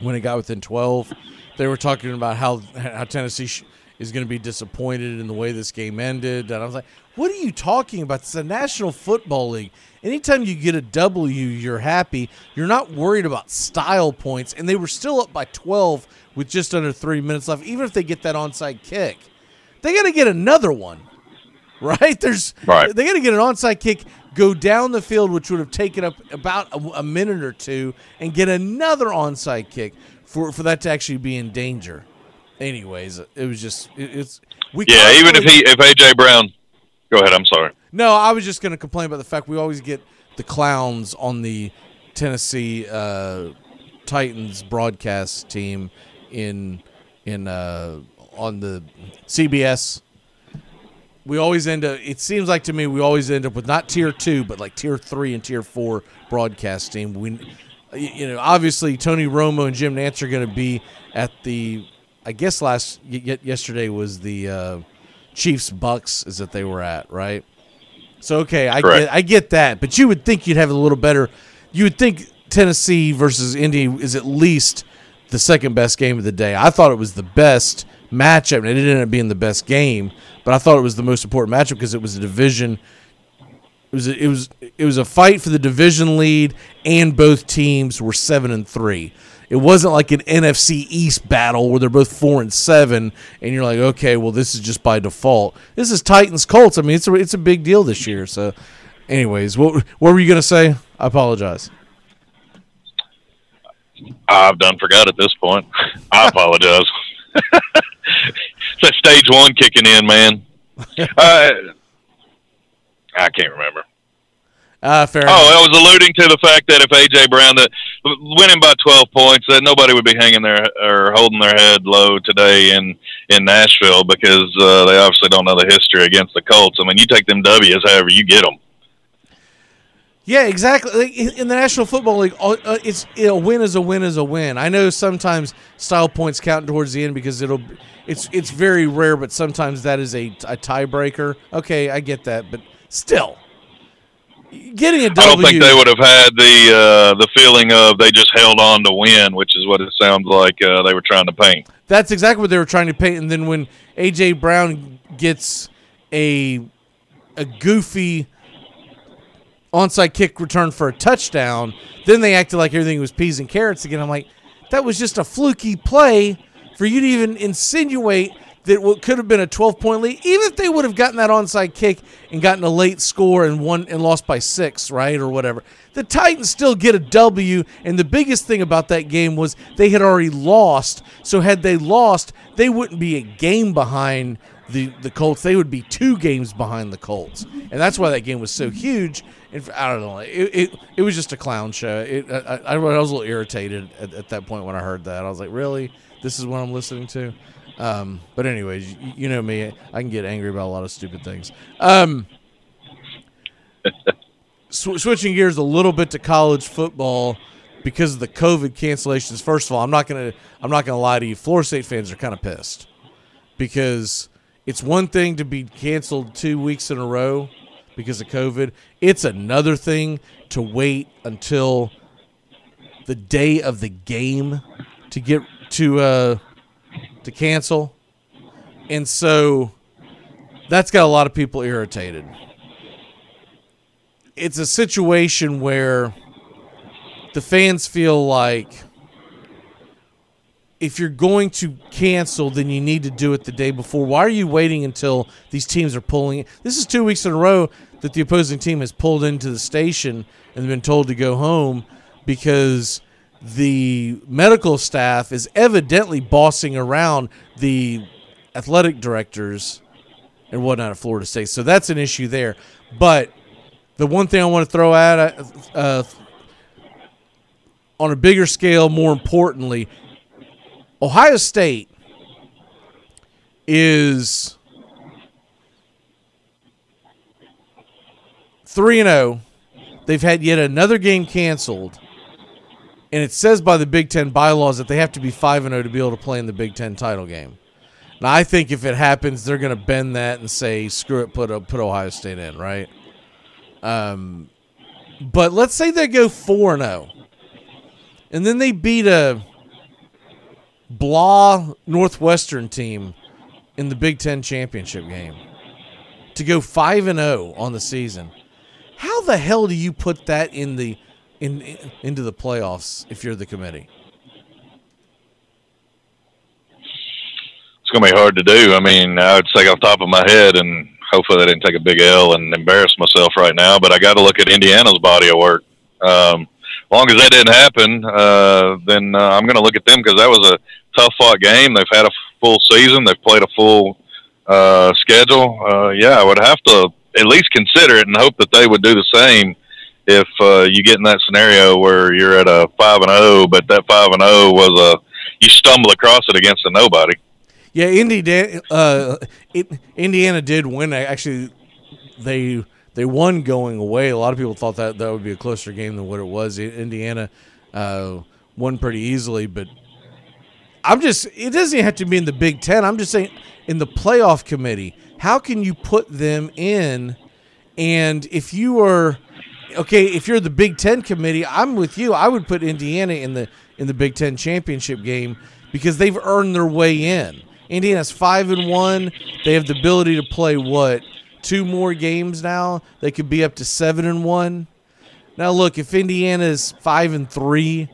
when it got within 12. They were talking about how Tennessee is going to be disappointed in the way this game ended. And I was like, what are you talking about? It's the National Football League. Anytime you get a W, you're happy. You're not worried about style points. And they were still up by 12 with just under 3 minutes left, even if they get that onside kick. They got to get another one, right? They got to get an onside kick, go down the field, which would have taken up about a minute or two, and get another onside kick for that to actually be in danger. Anyways, it was just if A.J. Brown, go ahead. I'm sorry. No, I was just going to complain about the fact we always get the clowns on the Tennessee Titans broadcast team in on the CBS. We always end up with not tier 2, but like tier 3 and tier 4 broadcast team. Obviously Tony Romo and Jim Nantz are going to be at the, I guess yesterday was the Chiefs Bucks is that they were at, right? So, okay, I get that. But you would think you'd have a little better. You would think Tennessee versus Indy is at least the second best game of the day. I thought it was the best matchup, and it ended up being the best game, but I thought it was the most important matchup because it was a division. It was a fight for the division lead, and both teams were 7-3. It wasn't like an NFC East battle where they're both 4-7, and you're like, okay, well, this is just by default. This is Titans Colts. I mean, it's a big deal this year. So, anyways, what were you gonna say? I apologize. I've done forgot at this point. I apologize. It's that stage one kicking in, man. I can't remember. Fair enough. I was alluding to the fact that if A.J. Brown winning by 12 points, that nobody would be hanging their or holding their head low today in Nashville because they obviously don't know the history against the Colts. I mean, you take them W's however you get them. Yeah, exactly. Like, in the National Football League, it's a win is a win is a win. I know sometimes style points count towards the end because it's very rare, but sometimes that is a tiebreaker. Okay, I get that, but still. Getting a W. I don't think they would have had the feeling of they just held on to win, which is what it sounds like they were trying to paint. That's exactly what they were trying to paint. And then when A.J. Brown gets a goofy onside kick return for a touchdown, then they acted like everything was peas and carrots again. I'm like, that was just a fluky play for you to even insinuate that what could have been a 12-point lead, even if they would have gotten that onside kick and gotten a late score and won and lost by 6, right, or whatever. The Titans still get a W, and the biggest thing about that game was they had already lost. So had they lost, they wouldn't be a game behind the Colts. They would be 2 games behind the Colts, and that's why that game was so huge. And I don't know. It was just a clown show. I was a little irritated at that point when I heard that. I was like, really? This is what I'm listening to? But anyways, you know me. I can get angry about a lot of stupid things. Switching gears a little bit to college football because of the COVID cancellations. First of all, I'm not gonna lie to you. Florida State fans are kind of pissed because it's one thing to be canceled 2 weeks in a row because of COVID. It's another thing to wait until the day of the game to get to cancel, and so that's got a lot of people irritated. It's a situation where the fans feel like if you're going to cancel, then you need to do it the day before. Why are you waiting until these teams are pulling? This is 2 weeks in a row that the opposing team has pulled into the station and been told to go home because the medical staff is evidently bossing around the athletic directors and whatnot at Florida State. So that's an issue there. But the one thing I want to throw out on a bigger scale, more importantly, Ohio State is 3-0. They've had yet another game canceled. And it says by the Big Ten bylaws that they have to be 5-0 to be able to play in the Big Ten title game. Now, I think if it happens, they're going to bend that and say, screw it, put Ohio State in, right? But let's say they go 4-0. And then they beat a blah Northwestern team in the Big Ten championship game to go 5-0 on the season. How the hell do you put that in the into the playoffs if you're the committee? It's going to be hard to do. I mean, I would say off the top of my head, and hopefully I didn't take a big L and embarrass myself right now, but I got to look at Indiana's body of work. As long as that didn't happen, then I'm going to look at them because that was a tough-fought game. They've had a full season. They've played a full schedule. I would have to at least consider it and hope that they would do the same if you get in that scenario where you're at a 5-0, but that 5-0 was you stumble across it against a nobody. Yeah, Indiana did win. Actually, they won going away. A lot of people thought that would be a closer game than what it was. Indiana won pretty easily, but it doesn't even have to be in the Big Ten. I'm just saying in the playoff committee, how can you put them in? And if you are okay, if you're the Big Ten committee, I'm with you. I would put Indiana in the Big Ten championship game because they've earned their way in. Indiana's 5-1. They have the ability to play 2 more games now. They could be up to 7-1. Now look, if Indiana is 5-3,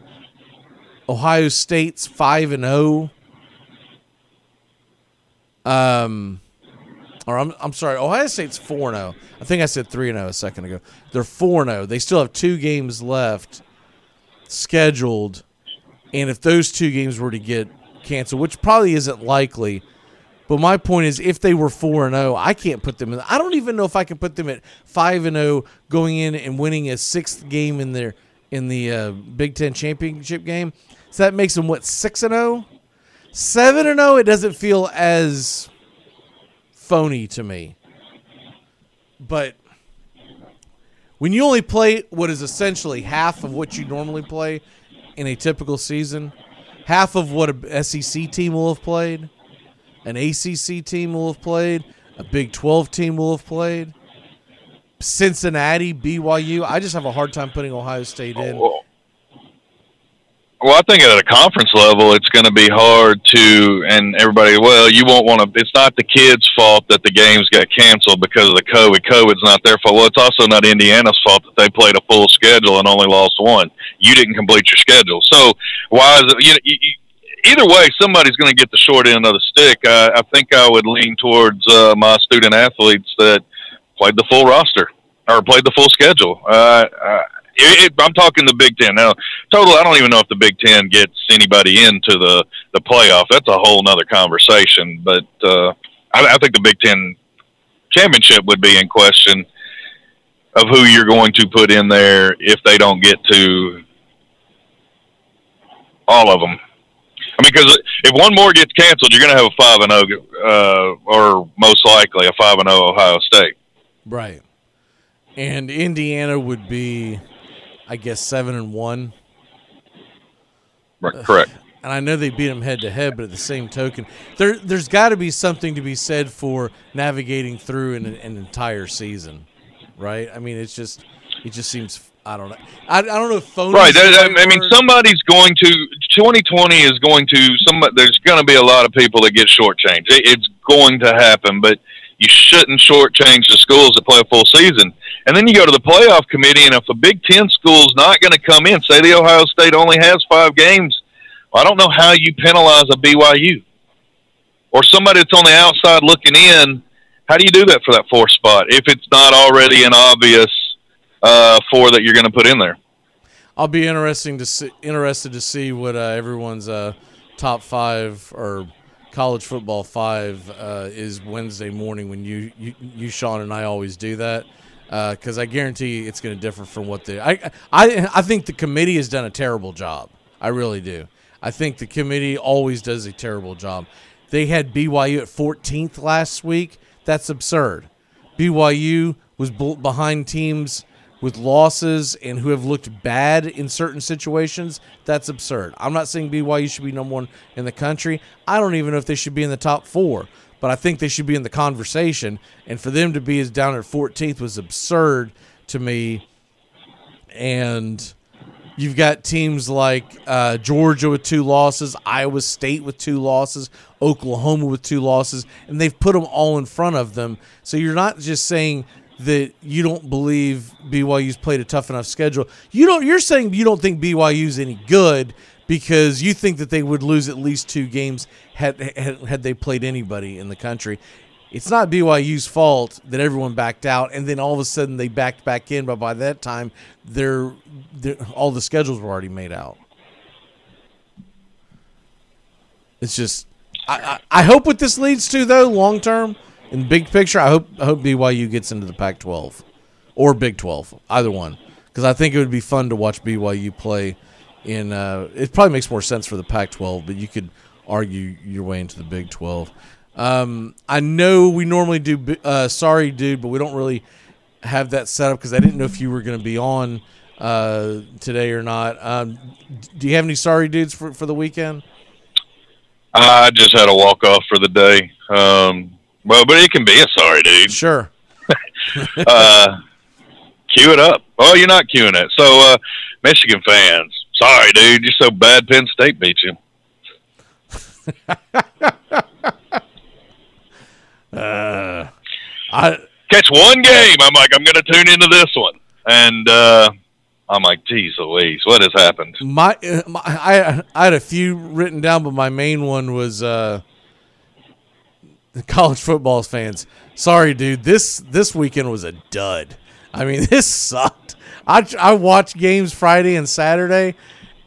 Ohio State's 5-0. Or I'm sorry, Ohio State's 4-0. I think I said 3-0 a second ago. They're 4-0. They still have 2 games left scheduled. And if those 2 games were to get canceled, which probably isn't likely, But my point is, if they were 4-0, I can't put them in. I don't even know if I can put them at 5-0 going in and winning a sixth game in their in the Big 10 championship game. So that makes them, what, 6-0? 7-0, it doesn't feel as phony to me. But when you only play what is essentially half of what you normally play in a typical season, half of what a SEC team will have played, an ACC team will have played, a Big 12 team will have played, Cincinnati, BYU. I just have a hard time putting Ohio State in. Well, I think at a conference level, it's going to be hard to, and everybody, well, you won't want to, it's not the kids' fault that the games got canceled because of the COVID. COVID's not their fault. Well, it's also not Indiana's fault that they played a full schedule and only lost one. You didn't complete your schedule. So why is it, either way, somebody's going to get the short end of the stick. I think I would lean towards my student athletes that played the full roster or played the full schedule. I'm talking the Big Ten. Now, total, I don't even know if the Big Ten gets anybody into the playoff. That's a whole nother conversation. But I think the Big Ten championship would be in question of who you're going to put in there if they don't get to all of them. I mean, because if one more gets canceled, you're going to have a 5-0 or most likely a 5-0 Ohio State. Right. And Indiana would be... I guess 7-1. Right, correct. And I know they beat them head to head, but at the same token, there's got to be something to be said for navigating through an entire season, right? I mean, it just seems I don't know. I don't know if phony. Right. Somebody's going to 2020 is going to There's going to be a lot of people that get shortchanged. It's going to happen, but you shouldn't shortchange the schools that play a full season. And then you go to the playoff committee, and if a Big Ten school's not going to come in, say the Ohio State only has 5 games, well, I don't know how you penalize a BYU. Or somebody that's on the outside looking in, how do you do that for that 4th spot if it's not already an obvious 4 that you're going to put in there? I'll be interested to see what everyone's top 5 or – College Football 5 is Wednesday morning when you Sean and I always do that, because I guarantee it's going to differ from what the I think the committee has done a terrible job. I really do. I think the committee always does a terrible job. They had BYU at 14th last week. That's absurd. BYU was behind teams with losses and who have looked bad in certain situations. That's absurd. I'm not saying BYU should be number 1 in the country. I don't even know if they should be in the top 4, but I think they should be in the conversation. And for them to be as down at 14th was absurd to me. And you've got teams like Georgia with 2 losses, Iowa State with 2 losses, Oklahoma with 2 losses, and they've put them all in front of them. So you're not just saying that you don't believe BYU's played a tough enough schedule. You're saying you don't think BYU's any good because you think that they would lose at least 2 games had they played anybody in the country. It's not BYU's fault that everyone backed out, and then all of a sudden they backed back in, but by that time, all the schedules were already made out. It's just I hope what this leads to, though, long term, in the big picture, I hope BYU gets into the Pac-12 or Big 12, either one, because I think it would be fun to watch BYU play in it probably makes more sense for the Pac-12, but you could argue your way into the Big 12. I know we normally do Sorry Dude, but we don't really have that set up because I didn't know if you were going to be on today or not. Do you have any Sorry Dudes for the weekend? I just had a walk-off for the day. Well, but it can be a sorry dude. Sure. Cue it up. Oh, you're not cueing it. So, Michigan fans, sorry, dude, you're so bad. Penn State beat you. I catch one game. I'm like, I'm going to tune into this one, and I'm like, geez Louise, what has happened? I had a few written down, but my main one was. College football fans, sorry, dude, this weekend was a dud. I mean, this sucked. I watched games Friday and Saturday,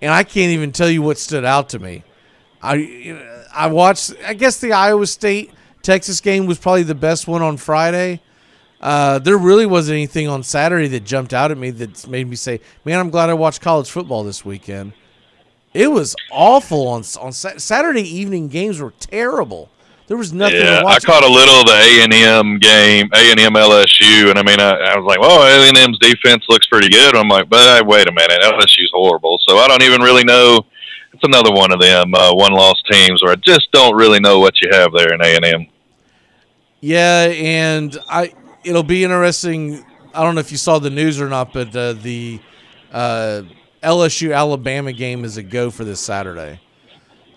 and I can't even tell you what stood out to me. I watched, I guess, the Iowa State Texas game was probably the best one on Friday. There really wasn't anything on Saturday that jumped out at me that made me say, man, I'm glad I watched college football this weekend. It was awful on Saturday evening. Games were terrible. There was nothing to watch. I caught a little of the A&M game, A&M LSU, and I mean, I was like, well, A&M's defense looks pretty good. I'm like, but wait a minute, LSU's horrible. So I don't even really know. It's another one of them one-loss teams where I just don't really know what you have there in A&M. Yeah, and it'll be interesting. I don't know if you saw the news or not, but the LSU-Alabama game is a go for this Saturday.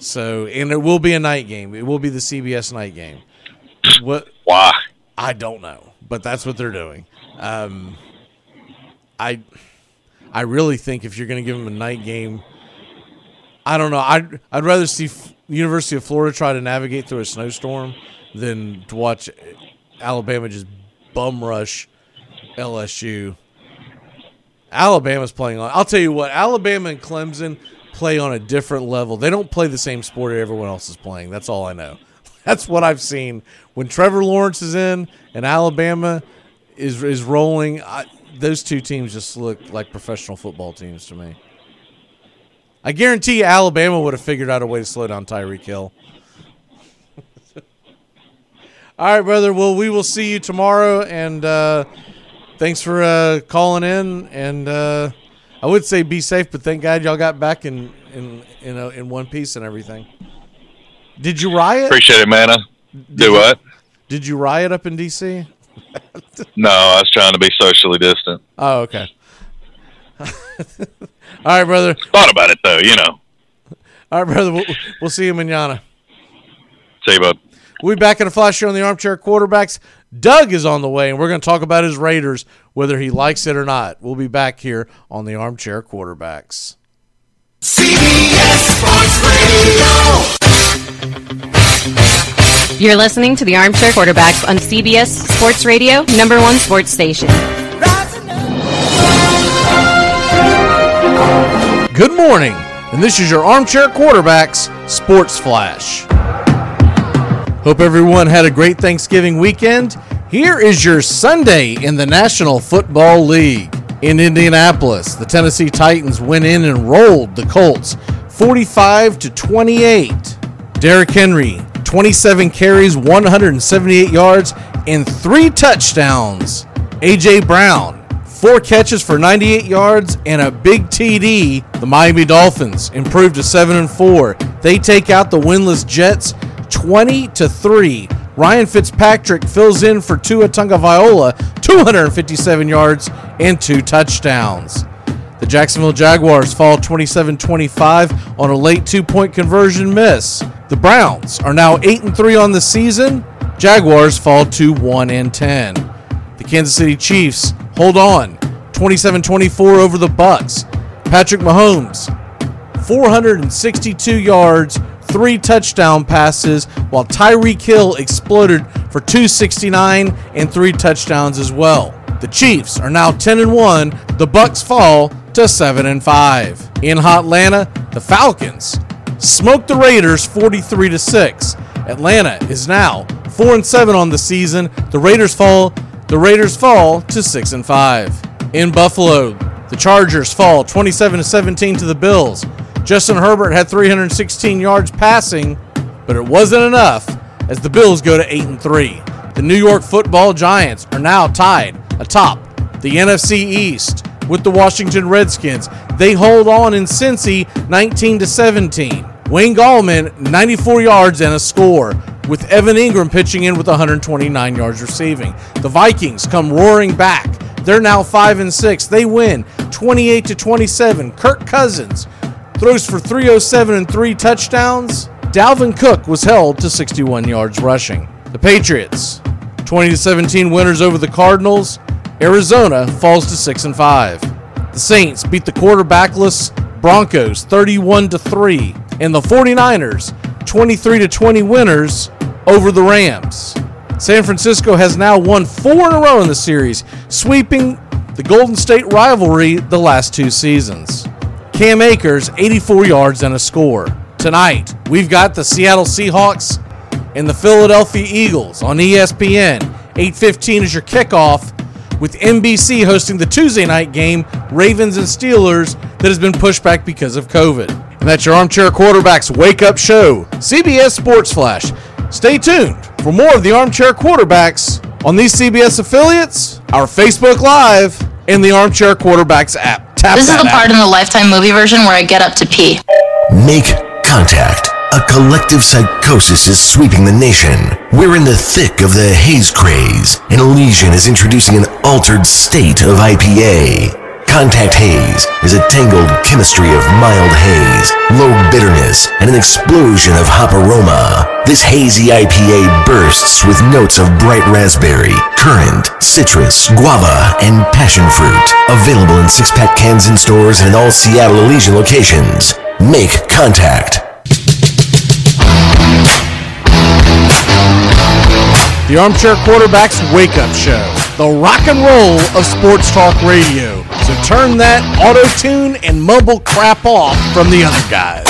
So, and it will be a night game. It will be the CBS night game. What? Why? I don't know, but that's what they're doing. I really think if you're going to give them a night game, I don't know. I'd rather see the University of Florida try to navigate through a snowstorm than to watch Alabama just bum rush LSU. Alabama's playing on. I'll tell you what, Alabama and Clemson play on a different level. They don't play the same sport everyone else is playing. That's all I know. That's what I've seen. When Trevor Lawrence is in and Alabama is rolling, those two teams just look like professional football teams to me. I guarantee you Alabama would have figured out a way to slow down Tyreek Hill. All right, brother. Well, we will see you tomorrow, and thanks for calling in, and I would say be safe, but thank God y'all got back in one piece and everything. Did you riot? Appreciate it, man. Did you riot up in D.C.? No, I was trying to be socially distant. Oh, okay. All right, brother. Thought about it, though, you know. All right, brother. We'll see you mañana. See you, bud. We'll be back in a flash here on the Armchair Quarterbacks. Doug is on the way, and we're going to talk about his Raiders, whether he likes it or not. We'll be back here on the Armchair Quarterbacks. CBS Sports Radio. You're listening to the Armchair Quarterbacks on CBS Sports Radio, #1 sports station. Good morning, and this is your Armchair Quarterbacks Sports Flash. Hope everyone had a great Thanksgiving weekend. Here is your Sunday in the National Football League. In Indianapolis, the Tennessee Titans went in and rolled the Colts 45-28. Derrick Henry, 27 carries, 178 yards, and 3 touchdowns. A.J. Brown, 4 catches for 98 yards and a big TD. The Miami Dolphins improved to 7-4. They take out the winless Jets 20-3. Ryan Fitzpatrick fills in for Tua Tagovailoa, 257 yards and 2 touchdowns. The Jacksonville Jaguars fall 27-25 on a late 2-point conversion miss. The Browns are now 8-3 on the season. Jaguars fall to 1-10. The Kansas City Chiefs hold on 27-24 over the Bucs. Patrick Mahomes, 462 yards, 3 touchdown passes, while Tyreek Hill exploded for 269 and 3 touchdowns as well. The Chiefs are now 10-1. The Bucs fall to 7-5. In Hotlanta, the Falcons smoked the Raiders 43-6. Atlanta is now 4-7 on the season. The Raiders fall to 6-5. In Buffalo, the Chargers fall 27-17 to the Bills. Justin Herbert had 316 yards passing, but it wasn't enough as the Bills go to 8-3. The New York Football Giants are now tied atop the NFC East with the Washington Redskins. They hold on in Cincy 19-17. Wayne Gallman, 94 yards and a score, with Evan Ingram pitching in with 129 yards receiving. The Vikings come roaring back. They're now 5-6. They win 28-27. Kirk Cousins throws for 307 and 3 touchdowns. Dalvin Cook was held to 61 yards rushing. The Patriots, 20-17 winners over the Cardinals. Arizona falls to 6-5. The Saints beat the quarterbackless Broncos 31-3. And the 49ers, 23-20 winners over the Rams. San Francisco has now won 4 in a row in the series, sweeping the Golden State rivalry the last 2 seasons. Cam Akers, 84 yards and a score. Tonight, we've got the Seattle Seahawks and the Philadelphia Eagles on ESPN. 8:15 is your kickoff, with NBC hosting the Tuesday night game, Ravens and Steelers, that has been pushed back because of COVID. And that's your Armchair Quarterbacks Wake Up Show, CBS Sports Flash. Stay tuned for more of the Armchair Quarterbacks on these CBS affiliates, our Facebook Live, and the Armchair Quarterbacks app. Tap this is the part in the Lifetime movie version where I get up to pee. Make contact. A collective psychosis is sweeping the nation. We're in the thick of the haze craze, and Elysian is introducing an altered state of IPA. Contact Haze is a tangled chemistry of mild haze, low bitterness, and an explosion of hop aroma. This hazy IPA bursts with notes of bright raspberry, currant, citrus, guava, and passion fruit. Available in 6-pack cans in stores and in all Seattle Elysian locations. Make contact. The Armchair Quarterbacks Wake Up Show, the rock and roll of sports talk radio. So turn that auto-tune and mumble crap off from the other guys.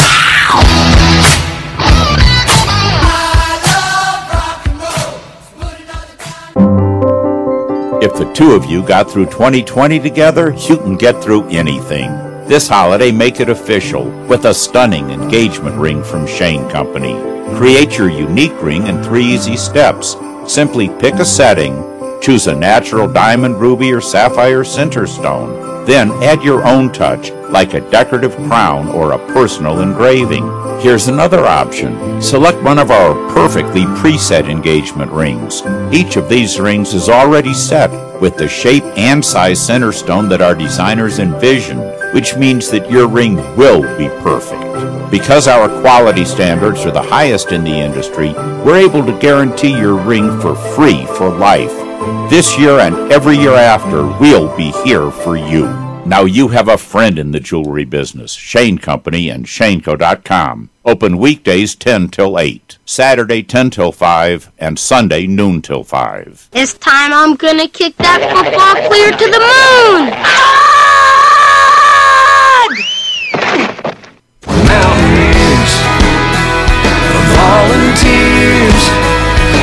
If the two of you got through 2020 together, you can get through anything. This holiday, make it official with a stunning engagement ring from Shane Company. Create your unique ring in 3 easy steps. Simply pick a setting, choose a natural diamond, ruby, or sapphire center stone. Then add your own touch, like a decorative crown or a personal engraving. Here's another option. Select one of our perfectly preset engagement rings. Each of these rings is already set with the shape and size center stone that our designers envisioned, which means that your ring will be perfect. Because our quality standards are the highest in the industry, we're able to guarantee your ring for free for life. This year and every year after, we'll be here for you. Now you have a friend in the jewelry business, Shane Company and shaneco.com. Open weekdays 10 till 8, Saturday 10 till 5, and Sunday noon till 5. It's time I'm gonna kick that football clear to the moon! Ah! Mountaineers, the volunteers,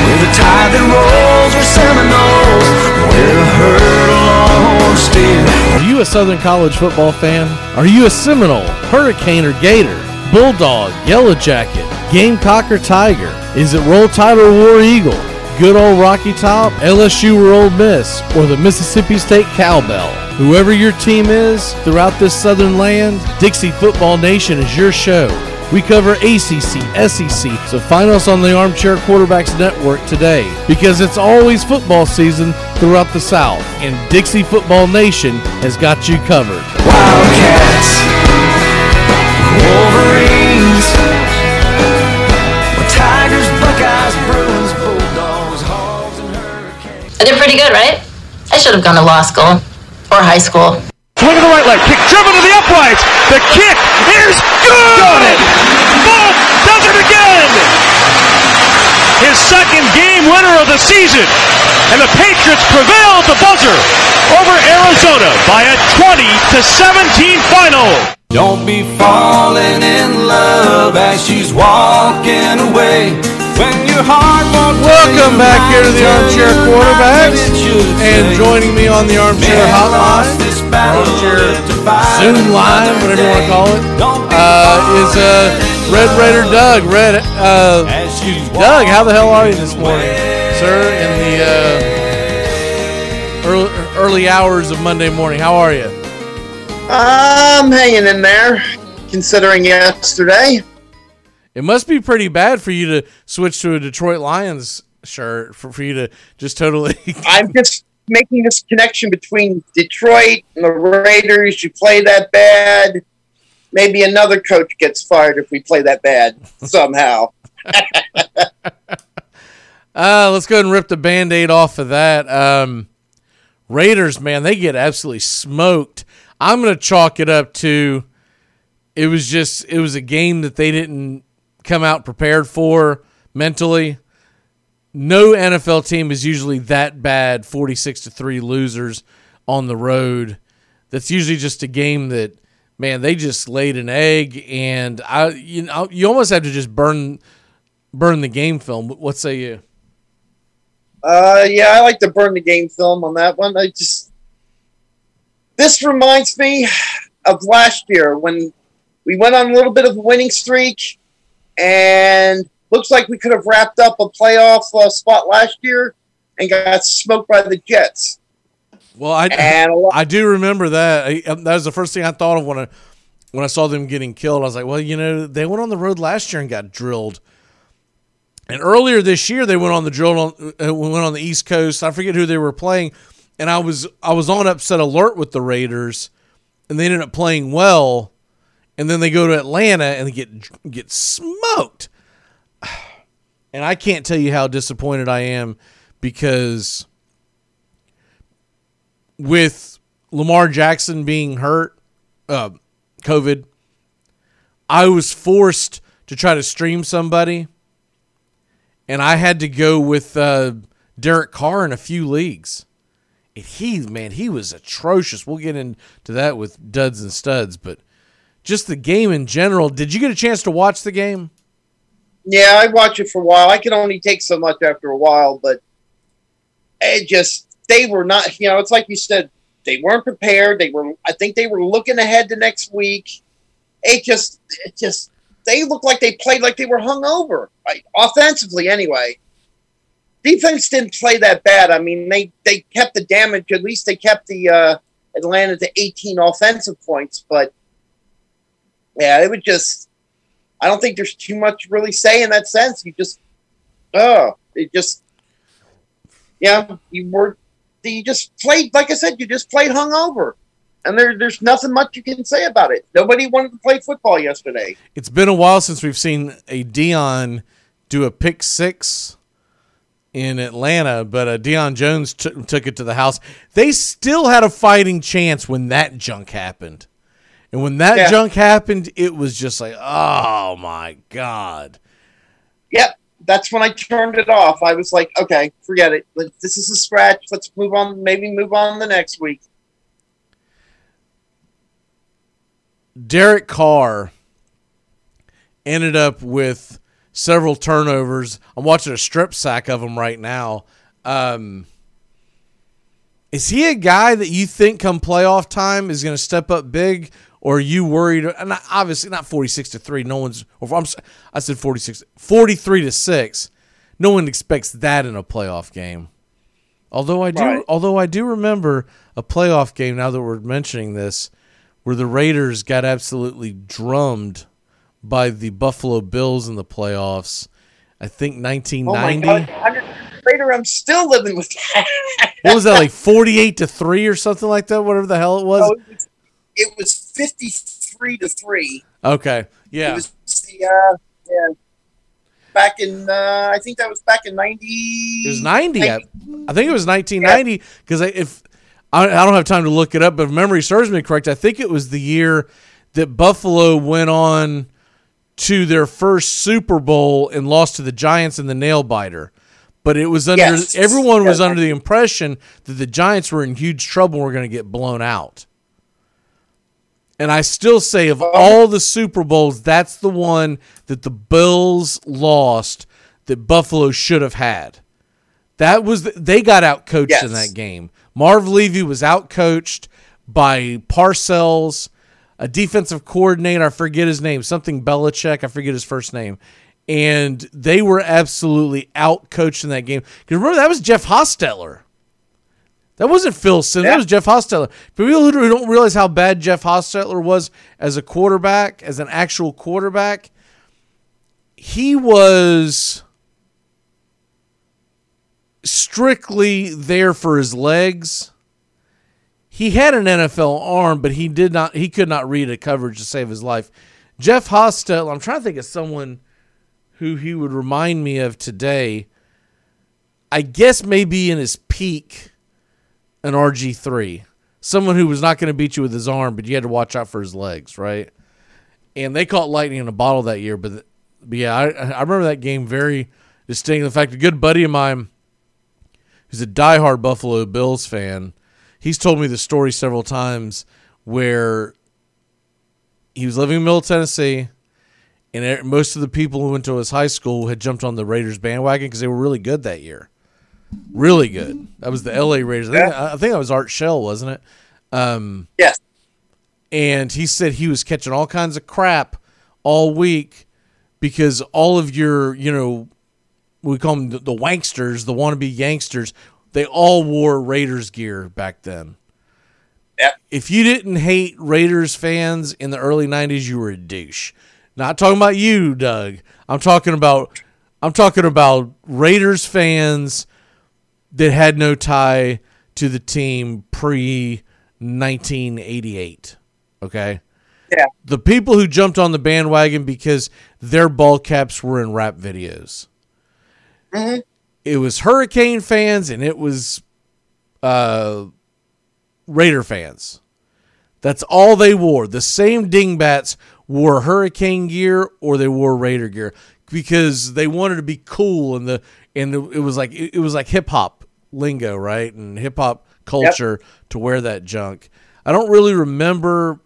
we're the tide that rolls, we're Seminoles, we're the hurdle on steel. Are you a Southern College football fan? Are you a Seminole, Hurricane or Gator, Bulldog, Yellow Jacket, Gamecock or Tiger? Is it Roll Tide or War Eagle, good old Rocky Top, LSU or Ole Miss, or the Mississippi State Cowbell? Whoever your team is, throughout this southern land, Dixie Football Nation is your show. We cover ACC, SEC, so find us on the Armchair Quarterbacks Network today, because it's always football season throughout the South, and Dixie Football Nation has got you covered. Wildcats, Wolverines, Tigers, Buckeyes, Bruins, Bulldogs, Hogs, and Hurricanes. I did pretty good, right? I should have gone to law school. Or high school. Swing to the right leg, kick, dribble to the uprights. The kick is good! Got it! Bull does it again! His second game winner of the season. And the Patriots prevail at the buzzer over Arizona by a 20-17 final. Don't be falling in love as she's walking away. When your heart won't. Welcome back here to the Armchair Quarterbacks. And joining me on the Armchair Hotline, Armchair Zoom Line, whatever you want to call it, is Red Raider Doug. Doug, how the hell are you this morning, sir, in the early hours of Monday morning? How are you? I'm hanging in there, considering yesterday. It must be pretty bad for you to switch to a Detroit Lions shirt, for you to just totally... I'm just making this connection between Detroit and the Raiders. You play that bad, maybe another coach gets fired if we play that bad somehow. Let's go ahead and rip the Band-Aid off of that. Raiders, man, they get absolutely smoked. I'm going to chalk it up to it was a game that they didn't come out prepared for mentally. No NFL team is usually that bad, 46-3 losers on the road. That's usually just a game that, man, they just laid an egg, and you almost have to just burn burn the game film. What say you? Yeah, I like to burn the game film on that one. This reminds me of last year when we went on a little bit of a winning streak and looks like we could have wrapped up a playoff spot last year and got smoked by the Jets. Well, I do remember that. That was the first thing I thought of when I saw them getting killed. I was like, well, you know, they went on the road last year and got drilled. And earlier this year, they went on the drill. We went on the East Coast. I forget who they were playing, and I was on upset alert with the Raiders, and they ended up playing well. And then they go to Atlanta and they get smoked. And I can't tell you how disappointed I am, because with Lamar Jackson being hurt, COVID, I was forced to try to stream somebody. And I had to go with Derek Carr in a few leagues. And he was atrocious. We'll get into that with duds and studs. But just the game in general, did you get a chance to watch the game? Yeah, I watched it for a while. I could only take so much after a while. But it just, they were not, you know, it's like you said, they weren't prepared. I think they were looking ahead to next week. It just. They looked like they played like they were hungover, right? Offensively anyway. Defense didn't play that bad. I mean, they kept the damage. At least they kept the Atlanta to 18 offensive points. But, yeah, it was just – I don't think there's too much to really say in that sense. You just – you just played – like I said, you just played hungover. And there's nothing much you can say about it. Nobody wanted to play football yesterday. It's been a while since we've seen a Deion do a pick six in Atlanta, but Deion Jones took it to the house. They still had a fighting chance when that junk happened. And when that junk happened, it was just like, oh, my God. Yep, that's when I turned it off. I was like, okay, forget it. This is a scratch. Let's move on, maybe move on the next week. Derek Carr ended up with several turnovers. I'm watching a strip sack of him right now. Is he a guy that you think come playoff time is going to step up big, or are you worried? And obviously not 46-3. No one's. I said 46, 43-6. No one expects that in a playoff game. Although I do remember a playoff game. Now that we're mentioning this, where the Raiders got absolutely drummed by the Buffalo Bills in the playoffs. I think 1990. Oh my God. Raider, I'm still living with that. What was that, like 48-3 or something like that? Whatever the hell it was. No, it was 53-3. Okay, yeah. It was the, back in, I think that was back in 90. It was 90. I think it was 1990 because I don't have time to look it up, but if memory serves me correct, I think it was the year that Buffalo went on to their first Super Bowl and lost to the Giants in the nail biter. But it was everyone was under the impression that the Giants were in huge trouble and were going to get blown out. And I still say of all the Super Bowls, that's the one that the Bills lost that Buffalo should have had. That was they got out coached in that game. Marv Levy was outcoached by Parcells, a defensive coordinator. I forget his name, something Belichick. I forget his first name. And they were absolutely outcoached in that game. Because remember, that was Jeff Hosteller. That wasn't Phil Simms. Yeah. That was Jeff Hosteller. People who don't realize how bad Jeff Hosteller was as a quarterback, as an actual quarterback, he was strictly there for his legs. He had an NFL arm, but he could not read a coverage to save his life. Jeff Hosteller, I'm trying to think of someone who he would remind me of today. I guess maybe in his peak, an RG3. Someone who was not going to beat you with his arm, but you had to watch out for his legs, right? And they caught lightning in a bottle that year. But yeah, I remember that game very distinctly. In fact, a good buddy of mine who's a diehard Buffalo Bills fan, he's told me the story several times where he was living in Middle Tennessee And most of the people who went to his high school had jumped on the Raiders bandwagon because they were really good that year. Really good. That was the L.A. Raiders. I think that was Art Shell, wasn't it? Yes. And he said he was catching all kinds of crap all week because all of your, you know, we call them the wanksters, the wannabe yanksters, they all wore Raiders gear back then. Yep. If you didn't hate Raiders fans in the early 90s, you were a douche. Not talking about you, Doug. I'm talking about Raiders fans that had no tie to the team pre-1988. Okay? Yeah. The people who jumped on the bandwagon because their ball caps were in rap videos. Mm-hmm. It was Hurricane fans and it was Raider fans. That's all they wore. The same dingbats wore Hurricane gear or they wore Raider gear because they wanted to be cool, and it was like hip hop lingo, right? And hip hop culture to wear that junk. I don't remember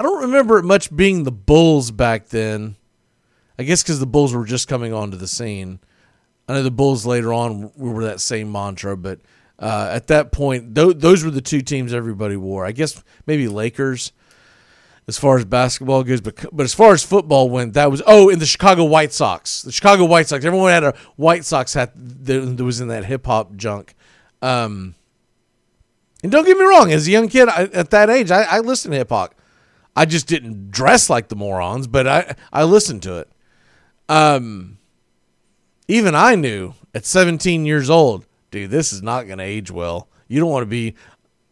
it much being the Bulls back then. I guess because the Bulls were just coming onto the scene. I know the Bulls later on were that same mantra, but at that point, those were the two teams everybody wore. I guess maybe Lakers as far as basketball goes, but as far as football went, that was and the Chicago White Sox. The Chicago White Sox. Everyone had a White Sox hat that was in that hip hop junk. And don't get me wrong, as a young kid at that age, I listened to hip hop. I just didn't dress like the morons, but I listened to it. Even I knew at 17 years old, dude, this is not going to age well.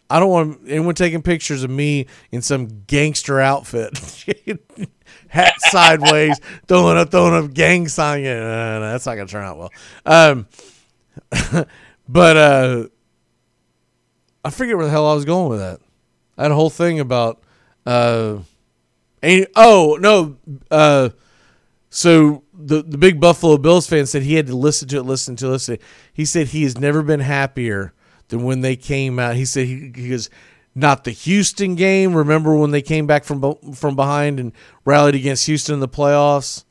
I don't want anyone taking pictures of me in some gangster outfit, hat sideways, throwing up gang sign. No, that's not going to turn out well. But I forget where the hell I was going with that. I had a whole thing about, so the big Buffalo Bills fan said he had to listen to it. He said he has never been happier than when they came out. He said he goes, not the Houston game. Remember when they came back from behind and rallied against Houston in the playoffs?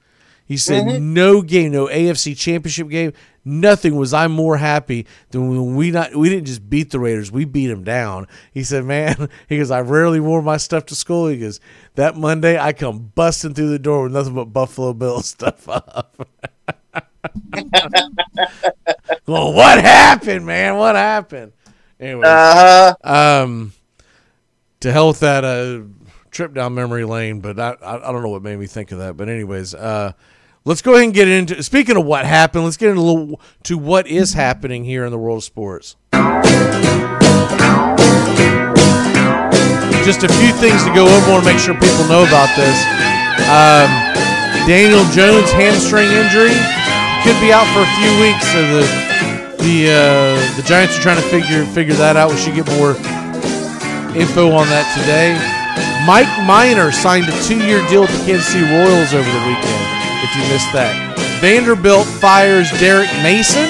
He said no game, no AFC Championship game, nothing was I more happy than when we didn't just beat the Raiders, we beat them down. He said, man, he goes, I rarely wore my stuff to school. He goes, that Monday I come busting through the door with nothing but Buffalo Bills stuff up. Well, what happened, man? What happened? Anyway, to hell with that trip down memory lane, but I don't know what made me think of that. But anyways, let's go ahead and get into, speaking of what happened, let's get into a little to what is happening here in the world of sports. Just a few things to go over. I want to make sure people know about this. Daniel Jones' hamstring injury could be out for a few weeks. So the Giants are trying to figure that out. We should get more info on that today. Mike Minor signed a 2-year deal with the Kansas City Royals over the weekend. If you missed that, Vanderbilt fires Derek Mason,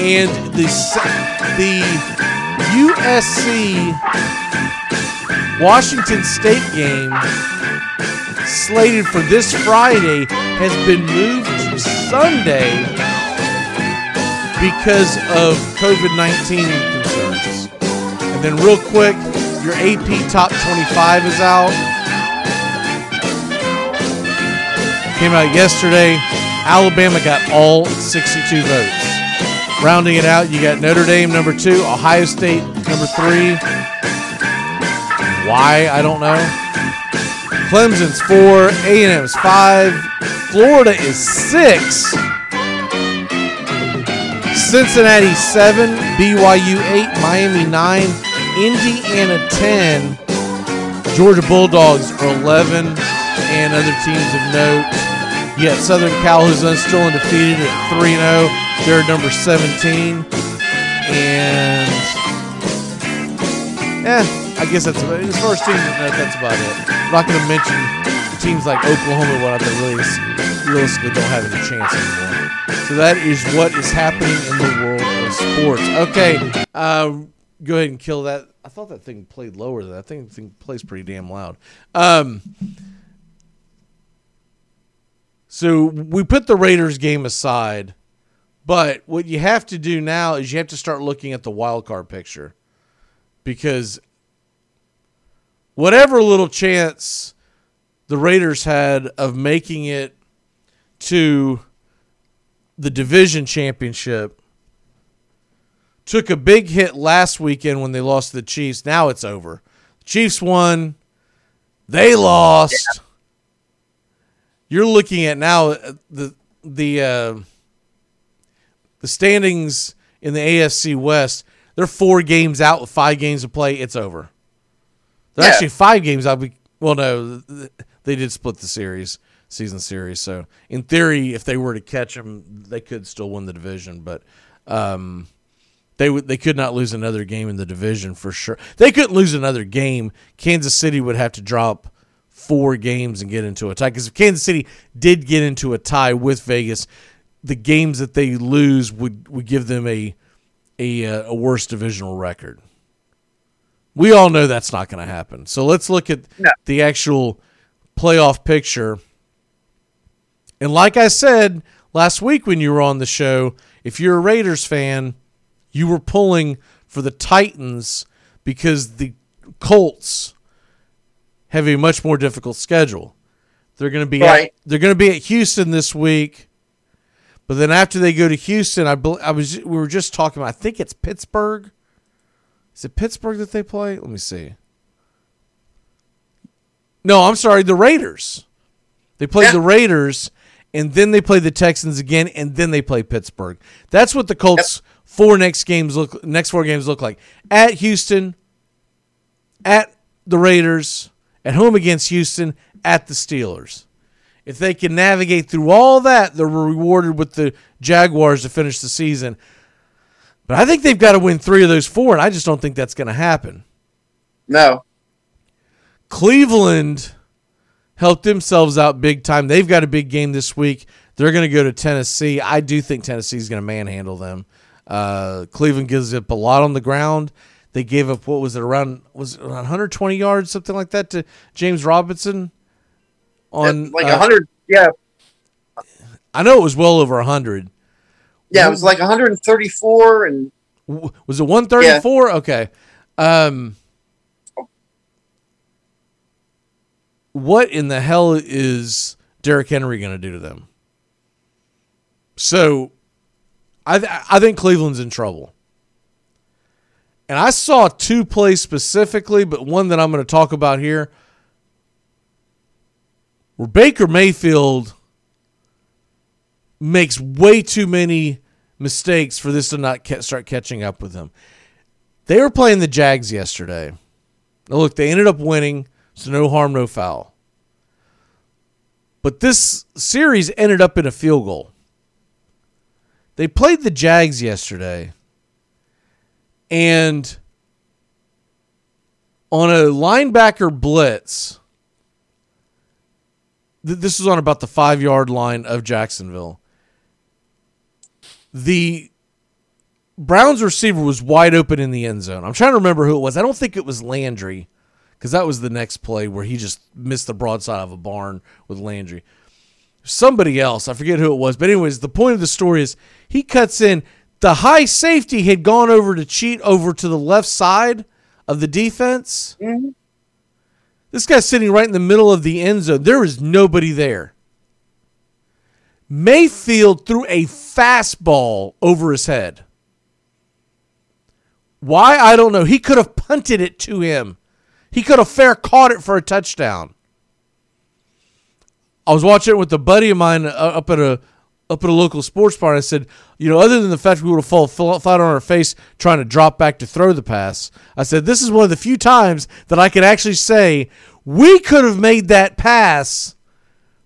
and the USC Washington State game slated for this Friday has been moved to Sunday because of COVID-19 concerns. And then real quick, your AP Top 25 is out. Came out yesterday. Alabama got all 62 votes. Rounding it out, you got Notre Dame number 2, Ohio State number 3. Why? I don't know. Clemson's 4, A&M's 5, Florida is 6, Cincinnati 7, BYU 8, Miami 9, Indiana 10, Georgia Bulldogs are 11, and other teams of note. You got Southern Cal, who's still undefeated at 3-0. They're number 17. And, I guess that's about it. As far as teams, that's about it. I'm not going to mention teams like Oklahoma and whatnot that really realistically don't have any chance anymore. So that is what is happening in the world of sports. Okay, go ahead and kill that. I thought that thing played lower than that. I think the thing plays pretty damn loud. So we put the Raiders game aside, but what you have to do now is you have to start looking at the wild card picture, because whatever little chance the Raiders had of making it to the division championship took a big hit last weekend when they lost to the Chiefs. Now it's over. The Chiefs won. They lost. Yeah. You're looking at now the standings in the AFC West. They're 4 games out with 5 games to play. It's over. They're actually 5 games out. Well, no, they did split the season series. So in theory, if they were to catch them, they could still win the division. But they could not lose another game in the division for sure. They couldn't lose another game. Kansas City would have to drop 4 games and get into a tie, because if Kansas City did get into a tie with Vegas, the games that they lose would give them a worse divisional record. We all know that's not going to happen. So let's look at the actual playoff picture. And like I said last week when you were on the show, if you're a Raiders fan, you were pulling for the Titans because the Colts have a much more difficult schedule. They're going to be at Houston this week, but then after they go to Houston, we were just talking about, I think it's Pittsburgh. Is it Pittsburgh that they play? Let me see. No, I'm sorry, the Raiders. They play the Raiders, and then they play the Texans again, and then they play Pittsburgh. That's what the Colts' next 4 games look like: at Houston, at the Raiders, at home against Houston, at the Steelers. If they can navigate through all that, they're rewarded with the Jaguars to finish the season. But I think they've got to win 3 of those 4, and I just don't think that's going to happen. No. Cleveland helped themselves out big time. They've got a big game this week. They're going to go to Tennessee. I do think Tennessee's going to manhandle them. Cleveland gives up a lot on the ground. They gave up, around 120 yards, something like that, to James Robinson? Like 100, yeah. I know it was well over 100. Yeah, it was like 134. And was it 134? Yeah. Okay. What in the hell is Derrick Henry going to do to them? So I think Cleveland's in trouble. And I saw 2 plays specifically, but one that I'm going to talk about here, where Baker Mayfield makes way too many mistakes for this to not start catching up with him. They were playing the Jags yesterday. Now look, they ended up winning, so no harm, no foul. But this series ended up in a field goal. They played the Jags yesterday, and on a linebacker blitz, this was on about the 5-yard line of Jacksonville. The Browns receiver was wide open in the end zone. I'm trying to remember who it was. I don't think it was Landry, because that was the next play where he just missed the broadside of a barn with Landry. Somebody else, I forget who it was. But anyways, the point of the story is he cuts in. The high safety had gone over to cheat over to the left side of the defense. Mm-hmm. This guy's sitting right in the middle of the end zone. There is nobody there. Mayfield threw a fastball over his head. Why? I don't know. He could have punted it to him. He could have fair caught it for a touchdown. I was watching it with a buddy of mine up at a local sports bar, and I said, other than the fact we would have fallen flat on our face trying to drop back to throw the pass, I said, this is one of the few times that I could actually say, we could have made that pass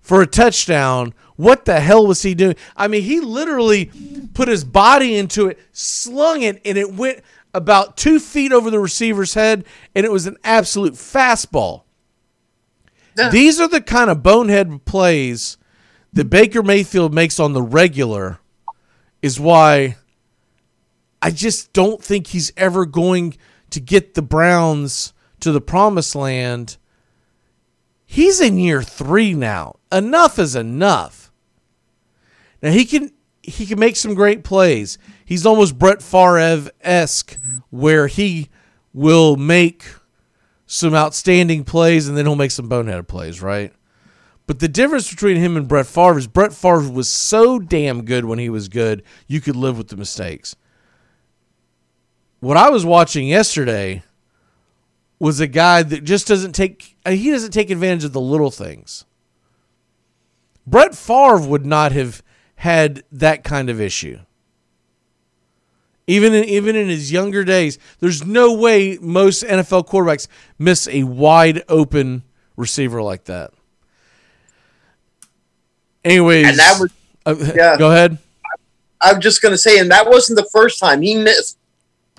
for a touchdown. What the hell was he doing? I mean, he literally put his body into it, slung it, and it went about 2 feet over the receiver's head, and it was an absolute fastball. Yeah. These are the kind of bonehead plays that Baker Mayfield makes on the regular, is why I just don't think he's ever going to get the Browns to the promised land. He's in year 3 now. Enough is enough. Now he can make some great plays. He's almost Brett Favre-esque, where he will make some outstanding plays and then he'll make some boneheaded plays, right? But the difference between him and Brett Favre is Brett Favre was so damn good when he was good, you could live with the mistakes. What I was watching yesterday was a guy that just doesn't take advantage of the little things. Brett Favre would not have had that kind of issue. Even in his younger days, there's no way most NFL quarterbacks miss a wide open receiver like that. Anyways, and that was, go ahead. I'm just going to say, and that wasn't the first time he missed.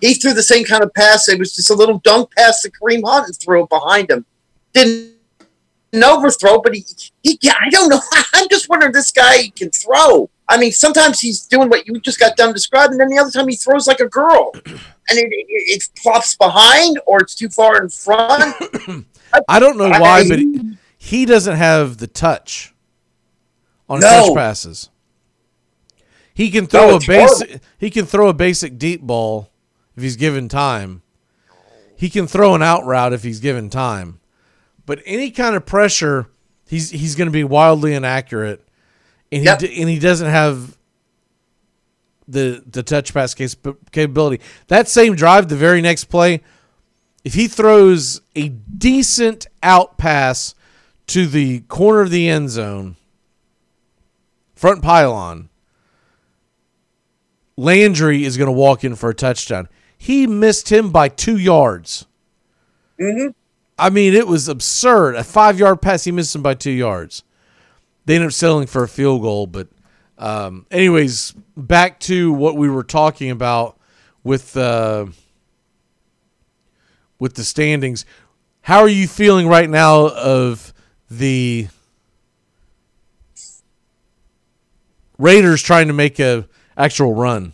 He threw the same kind of pass. It was just a little dunk pass to Kareem Hunt and threw it behind him. Didn't overthrow, but he I don't know. I'm just wondering if this guy can throw. I mean, sometimes he's doing what you just got done describing, and then the other time he throws like a girl. And it flops behind or it's too far in front. I don't know why, but he doesn't have the touch on touch passes. He can throw a basic deep ball. If he's given time, he can throw an out route if he's given time, but any kind of pressure, he's going to be wildly inaccurate, and he doesn't have the touch pass capability. That same drive, the very next play, if he throws a decent out pass to the corner of the end zone, front pylon, Landry is going to walk in for a touchdown. He missed him by 2 yards. Mm-hmm. I mean, it was absurd. A 5-yard pass, he missed him by 2 yards. They ended up settling for a field goal. But anyways, back to what we were talking about with the standings. How are you feeling right now of the Raiders trying to make a actual run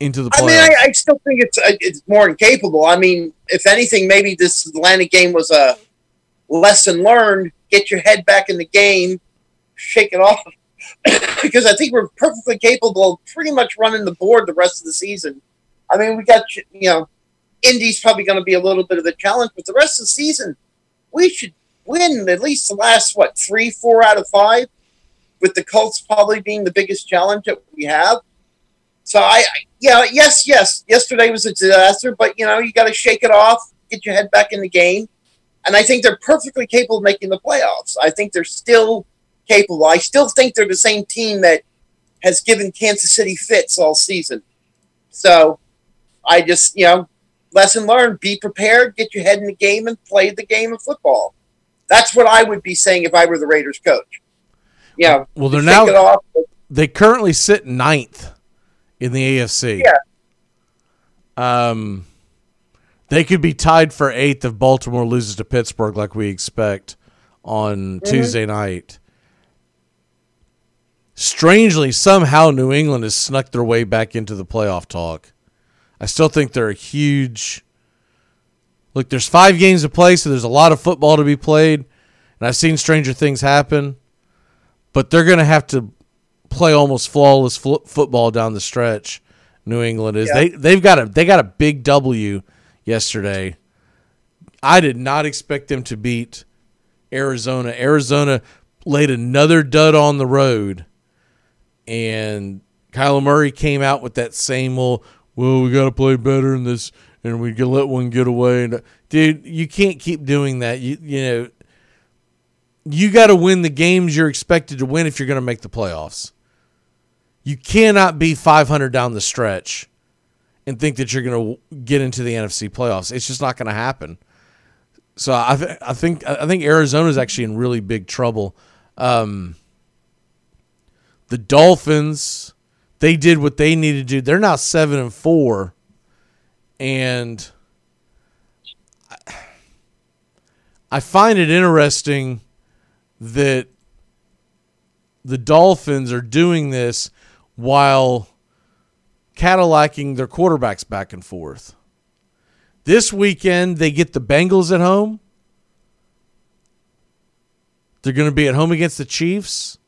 into the playoffs? I mean, I still think it's more incapable. I mean, if anything, maybe this Atlanta game was a lesson learned. Get your head back in the game, shake it off, because I think we're perfectly capable of pretty much running the board the rest of the season. I mean, we got, Indy's probably going to be a little bit of a challenge, but the rest of the season, we should win at least the last, 3-4 out of 5? With the Colts probably being the biggest challenge that we have. So, yes. Yesterday was a disaster, but, you got to shake it off, get your head back in the game. And I think they're perfectly capable of making the playoffs. I think they're still capable. I still think they're the same team that has given Kansas City fits all season. So, I just, lesson learned, be prepared, get your head in the game, and play the game of football. That's what I would be saying if I were the Raiders coach. Yeah. Well, they're now. They currently sit 9th in the AFC. Yeah. They could be tied for 8th if Baltimore loses to Pittsburgh, like we expect on Tuesday night. Strangely, somehow New England has snuck their way back into the playoff talk. I still think they're a huge. Look, there's 5 games to play, so there's a lot of football to be played, and I've seen stranger things happen. But they're going to have to play almost flawless football down the stretch. New England is they got a big W yesterday. I did not expect them to beat Arizona. Arizona laid another dud on the road, and Kyler Murray came out with that same old, we got to play better in this, and we can let one get away. And, dude, you can't keep doing that. You know. You got to win the games you're expected to win if you're going to make the playoffs. You cannot be 500 down the stretch and think that you're going to get into the NFC playoffs. It's just not going to happen. So I think Arizona's actually in really big trouble. The Dolphins, they did what they needed to do. They're now 7-4, and I find it interesting that the Dolphins are doing this while cadillacking their quarterbacks back and forth. This weekend, they get the Bengals at home. They're going to be at home against the Chiefs.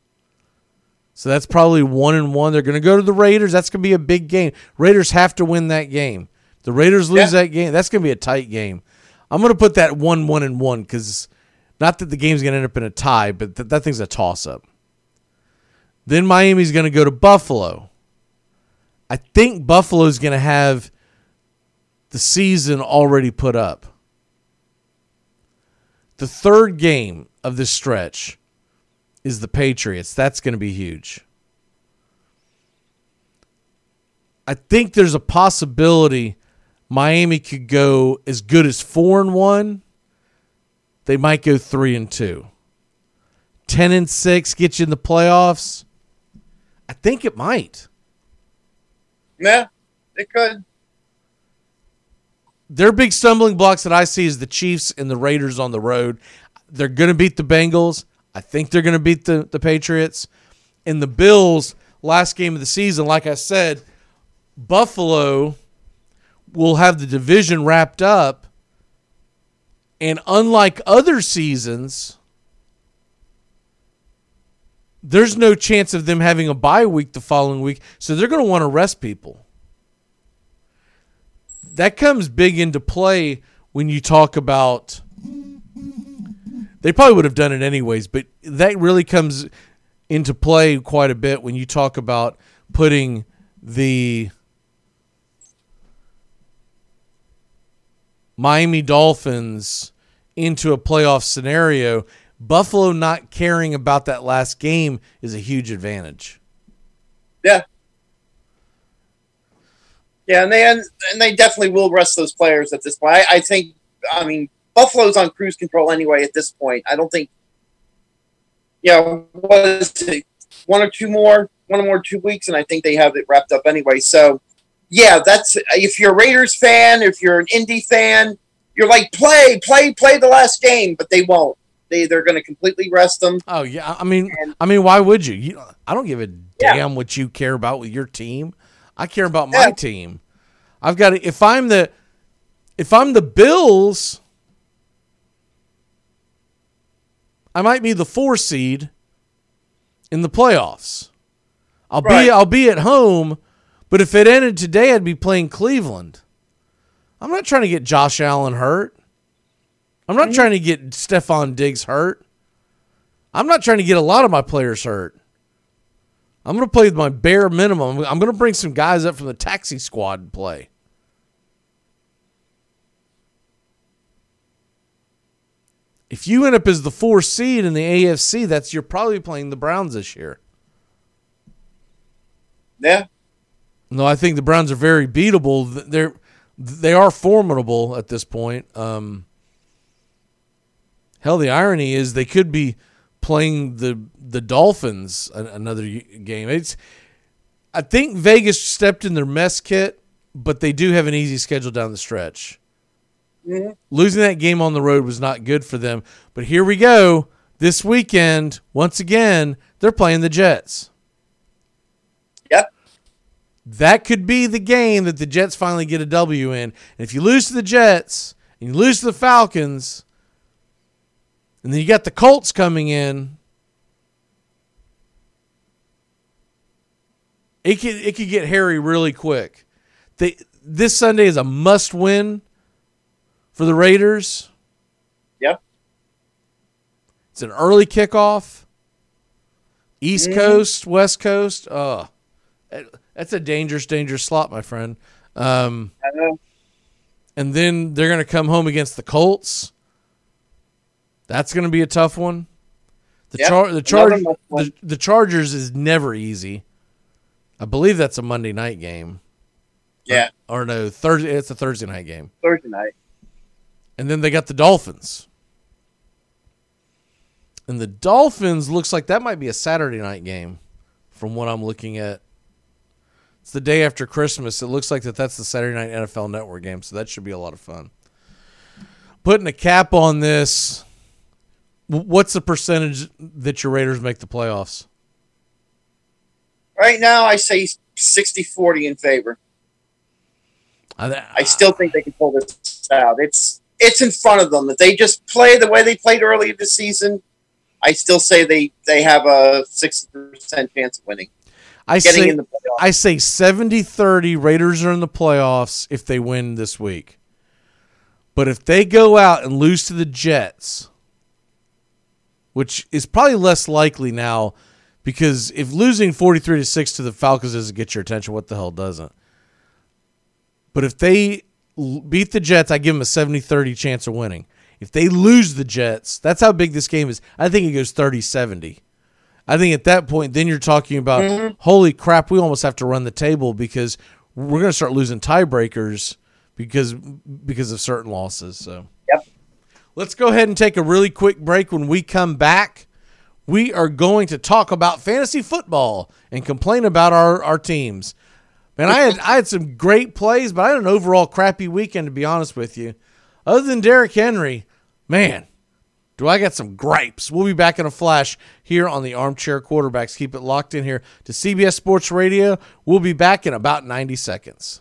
So that's probably 1-1. They're going to go to the Raiders. That's going to be a big game. Raiders have to win that game. The Raiders lose that game, that's going to be a tight game. I'm going to put that 1-1-1 because not that the game's going to end up in a tie, but that thing's a toss-up. Then Miami's going to go to Buffalo. I think Buffalo's going to have the season already put up. The third game of this stretch is the Patriots. That's going to be huge. I think there's a possibility Miami could go as good as 4-1. They might go 3-2. 10-6 get you in the playoffs. I think it might. Yeah, it could. Their big stumbling blocks that I see is the Chiefs and the Raiders on the road. They're going to beat the Bengals. I think they're going to beat the Patriots. And the Bills, last game of the season, like I said, Buffalo will have the division wrapped up. And unlike other seasons, there's no chance of them having a bye week the following week. So they're going to want to rest people. That comes big into play when you talk about, they probably would have done it anyways, but that really comes into play quite a bit when you talk about putting the Miami Dolphins into a playoff scenario. Buffalo not caring about that last game is a huge advantage. Yeah. Yeah, and they definitely will rest those players at this point. I think, I mean, Buffalo's on cruise control anyway at this point. I don't think, you know, one or more 2 weeks, and I think they have it wrapped up anyway. So, yeah, that's, if you're a Raiders fan, if you're an Indy fan, you're like, play the last game, but they won't. They're going to completely rest them. Oh, yeah. I mean, why would you? I don't give a damn what you care about with your team. I care about my team. I've got to, if I'm the Bills, I might be the 4 seed in the playoffs. I'll be at home, but if it ended today, I'd be playing Cleveland. I'm not trying to get Josh Allen hurt. I'm not trying to get Stephon Diggs hurt. I'm not trying to get a lot of my players hurt. I'm going to play with my bare minimum. I'm going to bring some guys up from the taxi squad and play. If you end up as the 4 seed in the AFC, you're probably playing the Browns this year. Yeah. No, I think the Browns are very beatable. They are formidable at this point. Hell, the irony is they could be playing the Dolphins another game. I think Vegas stepped in their mess kit, but they do have an easy schedule down the stretch. Mm-hmm. Losing that game on the road was not good for them. But here we go. This weekend, once again, they're playing the Jets. Yep. That could be the game that the Jets finally get a W in. And if you lose to the Jets and you lose to the Falcons, and then you got the Colts coming in, it could get hairy really quick. This Sunday is a must-win for the Raiders. Yep. It's an early kickoff. East Coast, West Coast. Oh, that's a dangerous, dangerous slot, my friend. I know. And then they're going to come home against the Colts. That's going to be a tough one. The Chargers is never easy. I believe that's a Monday night game. Yeah. Or no, Thursday. It's a Thursday night game. Thursday night. And then they got the Dolphins. And the Dolphins looks like that might be a Saturday night game from what I'm looking at. It's the day after Christmas. It looks like that's the Saturday night NFL Network game, so that should be a lot of fun. Putting a cap on this, what's the percentage that your Raiders make the playoffs? Right now, I say 60-40 in favor. I still think they can pull this out. It's in front of them. If they just play the way they played earlier this season, I still say they have a 60% chance of winning. I say 70-30 Raiders are in the playoffs if they win this week. But if they go out and lose to the Jets, which is probably less likely now, because if losing 43-6 to the Falcons doesn't get your attention, what the hell doesn't? But if they beat the Jets, I give them a 70-30 chance of winning. If they lose the Jets, that's how big this game is. I think it goes 30-70. I think at that point, then you're talking about, holy crap, we almost have to run the table because we're going to start losing tiebreakers because of certain losses. So, yep. Let's go ahead and take a really quick break. When we come back, we are going to talk about fantasy football and complain about our teams. Man, I had some great plays, but I had an overall crappy weekend, to be honest with you. Other than Derrick Henry, man, do I got some gripes. We'll be back in a flash here on the Armchair Quarterbacks. Keep it locked in here to CBS Sports Radio. We'll be back in about 90 seconds.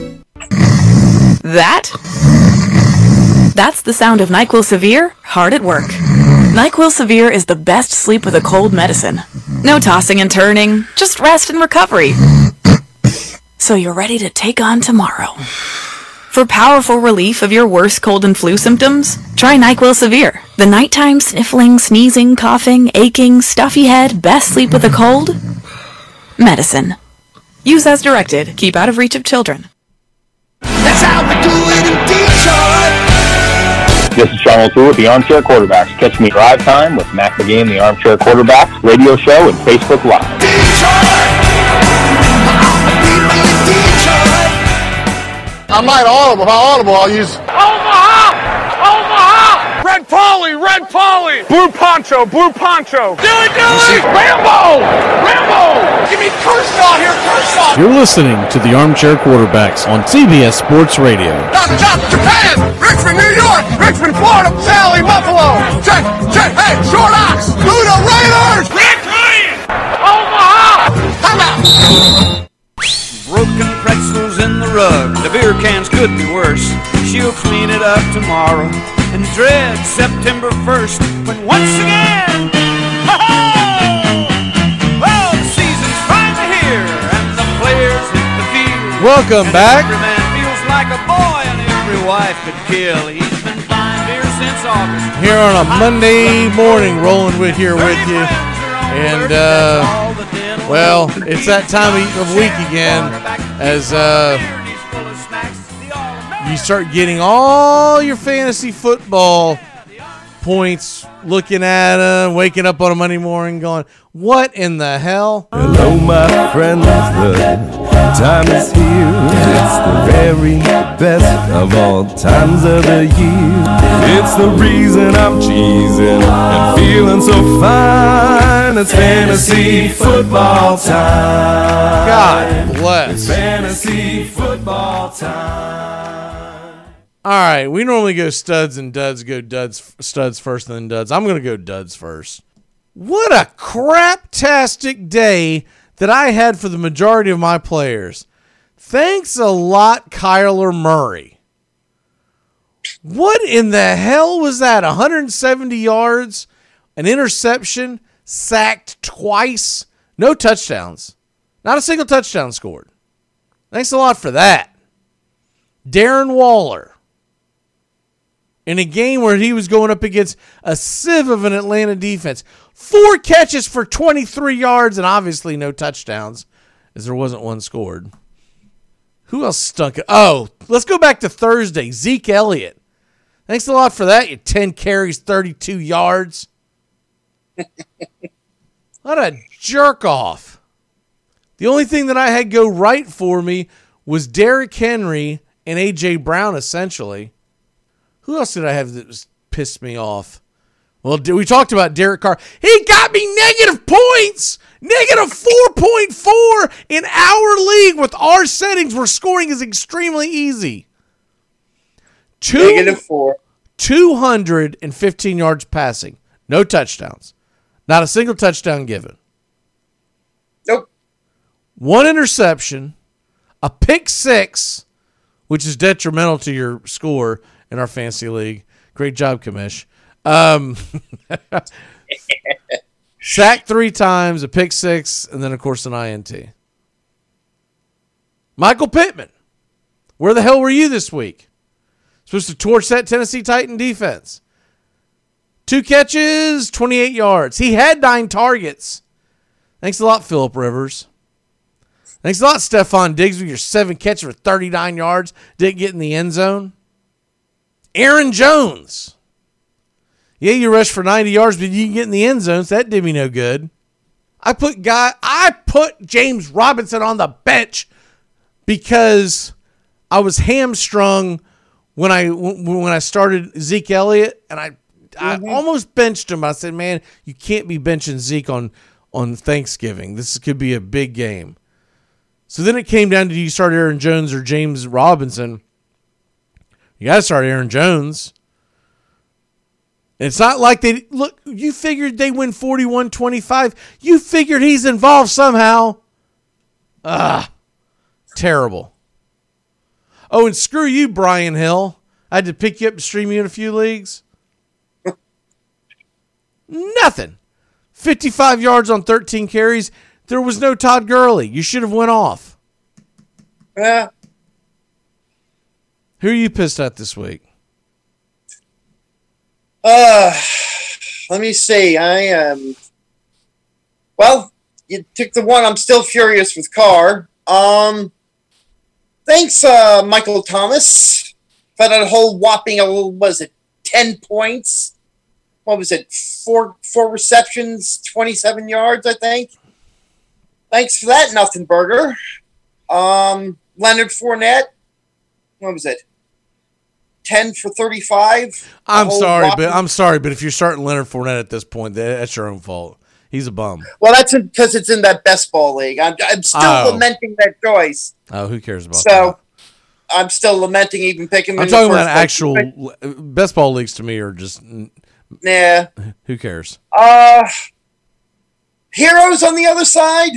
That's the sound of NyQuil Severe, hard at work. NyQuil Severe is the best sleep with a cold medicine. No tossing and turning, just rest and recovery. So you're ready to take on tomorrow. For powerful relief of your worst cold and flu symptoms, try NyQuil Severe. The nighttime sniffling, sneezing, coughing, aching, stuffy head, best sleep with a cold medicine. Use as directed. Keep out of reach of children. That's how we do it in Detroit. This is Sean O'Toole with the Armchair Quarterbacks. Catch me Drive Time with Mac McGee and the Armchair Quarterbacks radio show and Facebook Live. Detroit. I might audible. If I audible, I'll use Omaha. Red Polly. Blue Poncho. Do it. Rambo. Give me Kershaw. You're listening to the Armchair Quarterbacks on CBS Sports Radio. Stop, Japan, Richmond, New York, Richmond, Florida, Sally, Buffalo, Jet, Short Ox, Luda Raiders, Red Lion, Omaha, timeout. Broken pretzels in the rug, the beer cans could be worse. She'll clean it up tomorrow and dread September 1st when once again, welcome back. Every man feels like a boy and every wife could kill. He's been fine here since August. Here on a Monday morning, rolling with here with you. And, well, it's that time of week again as you start getting all your fantasy football points, looking at them, waking up on a Monday morning going, what in the hell? Hello, my friends, the time is here. It's the very best of all times of the year. It's the reason I'm cheesing and feeling so fine. It's fantasy football time. God bless. It's fantasy football time. All right, we normally go studs and duds, studs first and then duds. I'm going to go duds first. What a craptastic day that I had for the majority of my players. Thanks a lot, Kyler Murray. What in the hell was that? 170 yards, an interception, sacked twice, no touchdowns. Not a single touchdown scored. Thanks a lot for that. Darren Waller. In a game where he was going up against a sieve of an Atlanta defense. 4 catches for 23 yards and obviously no touchdowns, as there wasn't one scored. Who else stunk it? Oh, let's go back to Thursday. Zeke Elliott. Thanks a lot for that. You 10 carries, 32 yards. What a jerk off. The only thing that I had go right for me was Derrick Henry and A.J. Brown, essentially. Who else did I have that pissed me off? Well, we talked about Derek Carr. He got me negative points. Negative 4.4 in our league with our settings where scoring is extremely easy. Negative 4. 215 yards passing. No touchdowns. Not a single touchdown given. Nope. One interception, a pick six, which is detrimental to your score in our fantasy league. Great job, Kamish. Sack three times, a pick six, and then, of course, an INT. Michael Pittman, where the hell were you this week? Supposed to torch that Tennessee Titan defense. 2 catches, 28 yards. He had 9 targets. Thanks a lot, Phillip Rivers. Thanks a lot, Stephon Diggs, with your 7 catches for 39 yards. Didn't get in the end zone. Aaron Jones. Yeah, you rushed for 90 yards, but you can get in the end zone, so that did me no good. I put James Robinson on the bench because I was hamstrung when I started Zeke Elliott, and I almost benched him. I said, man, you can't be benching Zeke on Thanksgiving. This could be a big game. So then it came down to, do you start Aaron Jones or James Robinson? You got to start Aaron Jones. It's not like they look. You figured they win 41-25. You figured he's involved somehow. Terrible. Oh, and screw you, Brian Hill. I had to pick you up and stream you in a few leagues. Nothing. 55 yards on 13 carries. There was no Todd Gurley. You should have went off. Yeah. Who are you pissed at this week? Let me see. You took the one. I'm still furious with Carr. Thanks, Michael Thomas, for that whole whopping, 10 points? 4 receptions, 27 yards, I think. Thanks for that, nothing burger. Leonard Fournette, 10 for 35. I'm sorry, but if you're starting Leonard Fournette at this point, that's your own fault. He's a bum. Well, that's because it's in that best ball league. I'm still lamenting that choice. Oh, who cares about that? So I'm still lamenting even picking him. I'm talking about actual best ball leagues. To me, are just nah. Who cares? Heroes on the other side.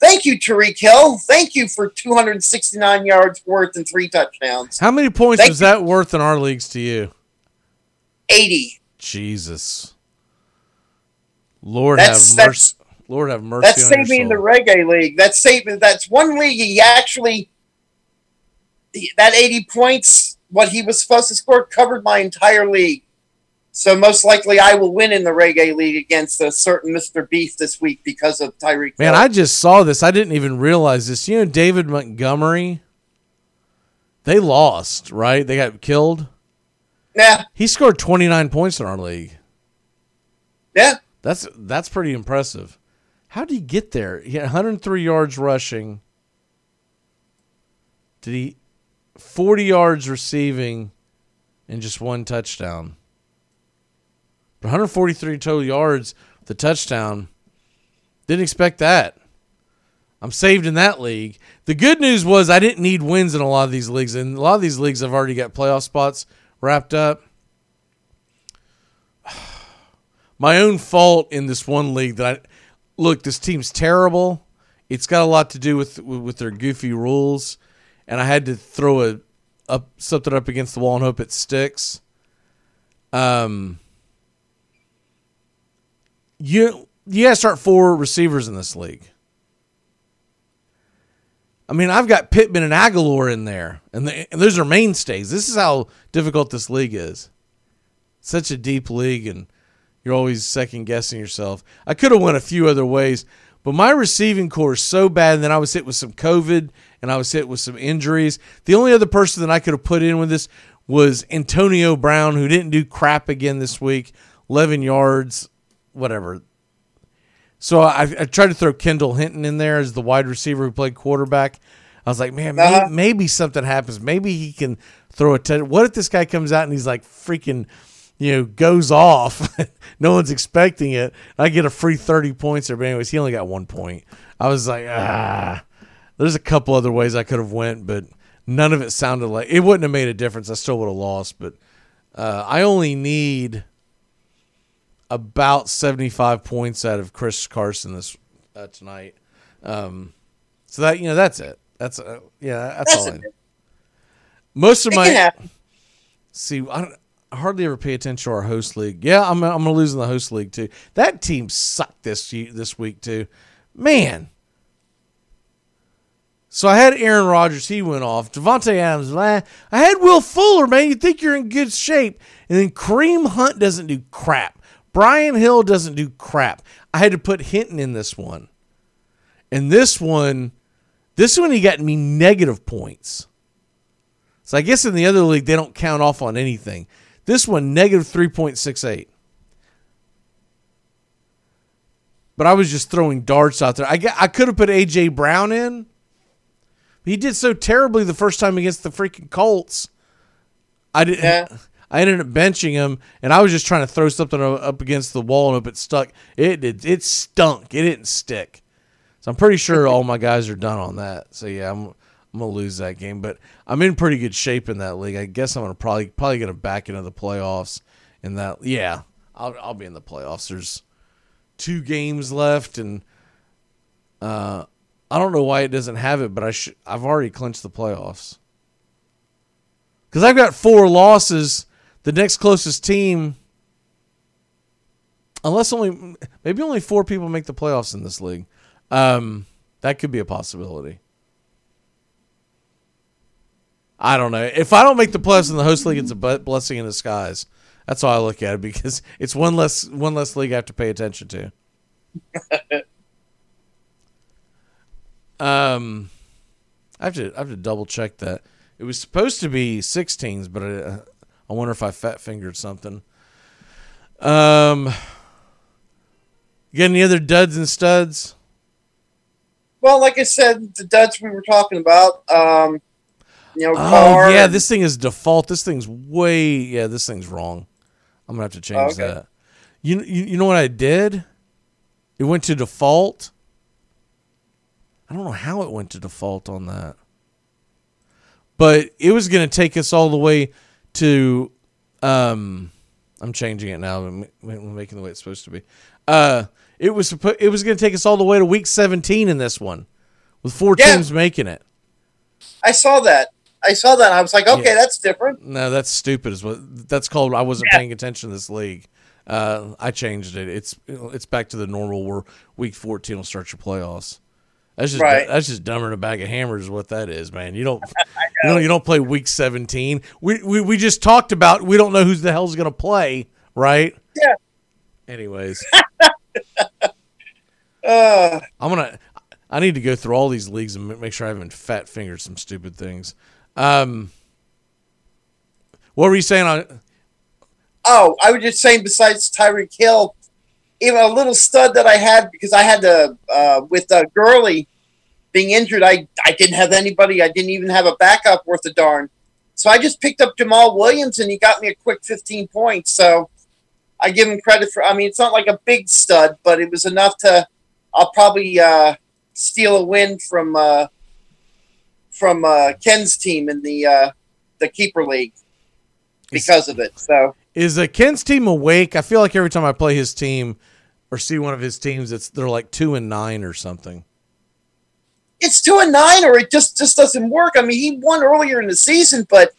Thank you, Tyreek Hill. Thank you for 269 yards worth and 3 touchdowns. How many points was that worth in our leagues to you? 80. Jesus. Lord have mercy. That's saving me in the reggae league. That's one league he actually, that 80 points, what he was supposed to score, covered my entire league. So most likely I will win in the reggae league against a certain Mr. Beef this week because of Tyreek. Man, Hill. I just saw this. I didn't even realize this. You know, David Montgomery, they lost, right? They got killed. Yeah. He scored 29 points in our league. Yeah. That's pretty impressive. How did he get there? He had 103 yards rushing. 40 yards receiving and just 1 touchdown. 143 total yards, the touchdown. Didn't expect that. I'm saved in that league. The good news was I didn't need wins in a lot of these leagues, and a lot of these leagues I've already got playoff spots wrapped up. My own fault in this one league this team's terrible. It's got a lot to do with their goofy rules, and I had to throw something up against the wall and hope it sticks. You got to start 4 receivers in this league. I mean, I've got Pittman and Aguilar in there, and those are mainstays. This is how difficult this league is. Such a deep league, and you're always second-guessing yourself. I could have went a few other ways, but my receiving core is so bad, and then I was hit with some COVID, and I was hit with some injuries. The only other person that I could have put in with this was Antonio Brown, who didn't do crap again this week, 11 yards, whatever. So I tried to throw Kendall Hinton in there as the wide receiver who played quarterback. I was like, man, maybe something happens. Maybe he can throw a touchdown. What if this guy comes out and he's like freaking goes off. No one's expecting it. I get a free 30 points there. But anyways, he only got 1 point. I was like, there's a couple other ways I could have went, but none of it sounded like it wouldn't have made a difference. I still would have lost, but I only need about 75 points out of Chris Carson this tonight. So that, that's it. That's that's all. Most of my I hardly ever pay attention to our host league. Yeah, I'm gonna lose in the host league too. That team sucked this week too, man. So I had Aaron Rodgers. He went off. Devontae Adams. Blah. I had Will Fuller. Man, you think you're in good shape, and then Kareem Hunt doesn't do crap. Brian Hill doesn't do crap. I had to put Hinton in this one, and this one he got me negative points. So I guess in the other league they don't count off on anything. This one, negative 3.68. But I was just throwing darts out there. I could have put A.J. Brown in. He did so terribly the first time against the freaking Colts. I ended up benching him, and I was just trying to throw something up against the wall, and if it stuck, it stunk. It didn't stick. So I'm pretty sure all my guys are done on that. So, yeah, I'm going to lose that game, but I'm in pretty good shape in that league. I guess I'm going to probably going to back into the playoffs in that. Yeah, I'll be in the playoffs. There's 2 games left, and I don't know why it doesn't have it, but I've already clinched the playoffs. Because I've got 4 losses. The next closest team, unless maybe only 4 people make the playoffs in this league. That could be a possibility. I don't know. If I don't make the playoffs in the host league, it's a blessing in disguise. That's how I look at it, because it's one less league I have to pay attention to. I have to double check that. It was supposed to be 6 teams, but I wonder if I fat fingered something. You got any other duds and studs? Well, like I said, the duds we were talking about. Carr. Yeah, this thing is default. This thing's this thing's wrong. I'm going to have to change that. You know what I did? It went to default. I don't know how it went to default on that. But it was going to take us all the way to... I'm changing it now. I'm making the way it's supposed to be. It was going to take us all the way to week 17 in this one, with 4 teams making it. I saw that. I was like, okay, that's different. No, that's stupid. That's called I wasn't paying attention to this league. I changed it. It's back to the normal where week 14 will start your playoffs. That's just dumber than a bag of hammers is what that is, man. You don't play week 17. We just talked about we don't know who the hell's gonna play, right? Yeah. Anyways. I need to go through all these leagues and make sure I haven't fat fingered some stupid things. What were you saying? I was just saying, besides Tyreek Hill, even a little stud that I had, because I had to, with Gurley being injured, I didn't have anybody. I didn't even have a backup worth a darn. So I just picked up Jamal Williams, and he got me a quick 15 points. So I give him credit for, it's not like a big stud, but it was enough to, I'll probably, steal a win from Ken's team in the keeper league because of it. So is Ken's team awake? I feel like every time I play his team or see one of his teams, they're like 2-9 or something. It's 2-9, or it just doesn't work. He won earlier in the season, but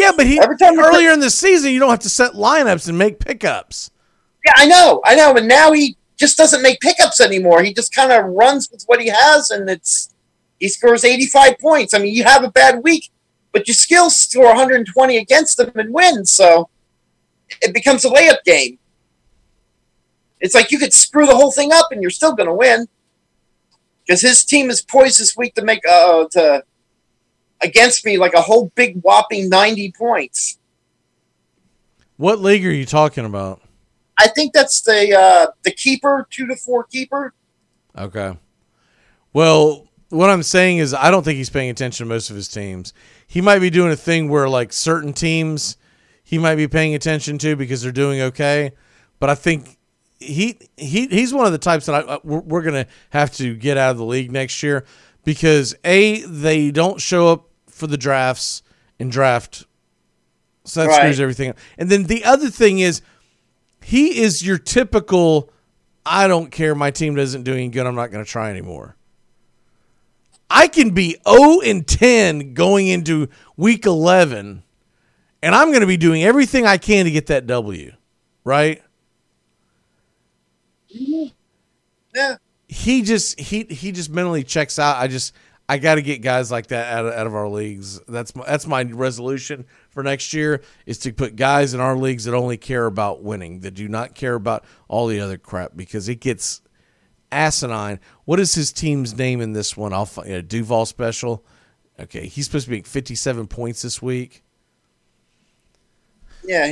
every time earlier in the season, you don't have to set lineups and make pickups. Yeah, I know, but now he just doesn't make pickups anymore. He just kind of runs with what he has, and he scores 85 points. You have a bad week, but you still score 120 against them and win, so it becomes a layup game. It's like you could screw the whole thing up, and you're still going to win, because his team is poised this week to make against me like a whole big whopping 90 points. What league are you talking about? I think that's the keeper, 2-4 keeper. Okay. Well, what I'm saying is I don't think he's paying attention to most of his teams. He might be doing a thing where, like, certain teams, he might be paying attention to because they're doing okay. But I think he's one of the types that we're going to have to get out of the league next year because, A, they don't show up for the drafts and draft. So that screws everything up. And then the other thing is he is your typical, I don't care, my team doesn't do any good, I'm not going to try anymore. I can be 0-10 going into week 11, and I'm going to be doing everything I can to get that W, right? Yeah. He just mentally checks out. I got to get guys like that out of our leagues. That's my resolution for next year is to put guys in our leagues that only care about winning, that do not care about all the other crap, because it gets asinine. What is his team's name in this one? I'll find a Duval special. Okay, he's supposed to be at 57 points this week. Yeah,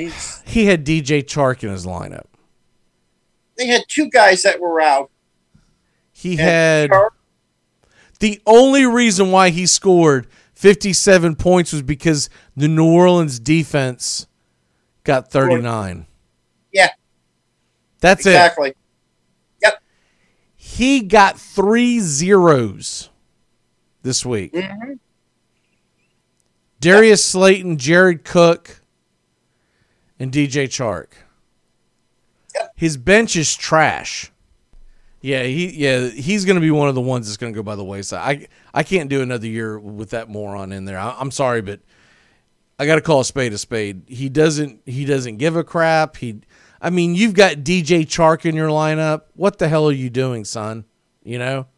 he had DJ Chark in his lineup. They had two guys that were out. The only reason why he scored 57 points was because the New Orleans defense got 39. Yeah. That's exactly. It. Yep. He got 3 zeros this week. Mm-hmm. Darius Slayton, Jared Cook, and DJ Chark. Yep. His bench is trash. Yeah, he's going to be one of the ones that's going to go by the wayside. I can't do another year with that moron in there. I'm sorry, but I got to call a spade a spade. He doesn't give a crap. You've got DJ Chark in your lineup. What the hell are you doing, son? You know.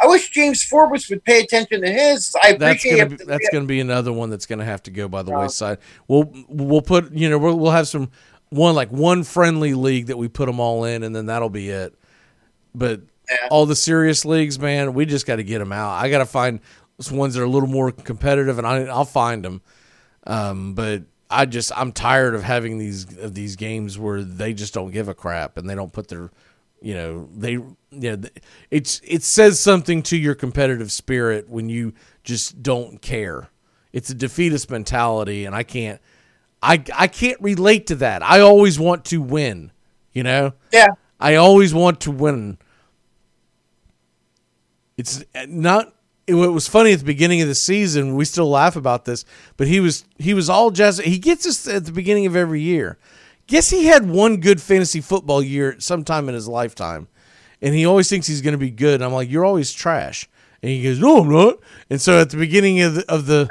I wish James Forbes would pay attention to his. I appreciate it. That's going to be another one that's going to have to go by the wayside. We'll put we'll have some. One friendly league that we put them all in, and then that'll be it. But all the serious leagues, man, we just got to get them out. I got to find ones that are a little more competitive, and I'll find them. But I'm tired of having these games where they just don't give a crap and they don't put their, it says something to your competitive spirit when you just don't care. It's a defeatist mentality, and I can't relate to that. I always want to win, Yeah. I always want to win. It's not. It was funny at the beginning of the season. We still laugh about this, but he was all jazzed. He gets us at the beginning of every year. Guess he had one good fantasy football year sometime in his lifetime, and he always thinks he's going to be good. And I'm like, you're always trash, and he goes, no, I'm not. And so at the beginning of the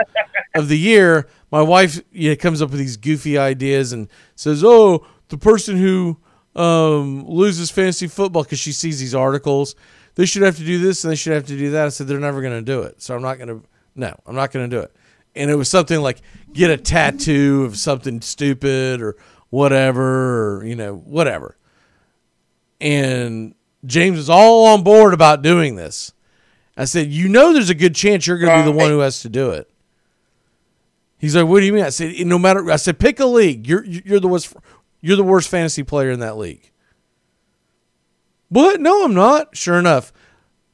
year, my wife comes up with these goofy ideas and says, oh, the person who loses fantasy football, because she sees these articles, they should have to do this and they should have to do that. I said, they're never going to do it. So I'm not going to do it. And it was something like get a tattoo of something stupid or whatever, or, whatever. And James is all on board about doing this. I said, there's a good chance you're going to be the one who has to do it. He's like, what do you mean? I said, pick a league. You're the worst fantasy player in that league. What? No, I'm not. Sure enough,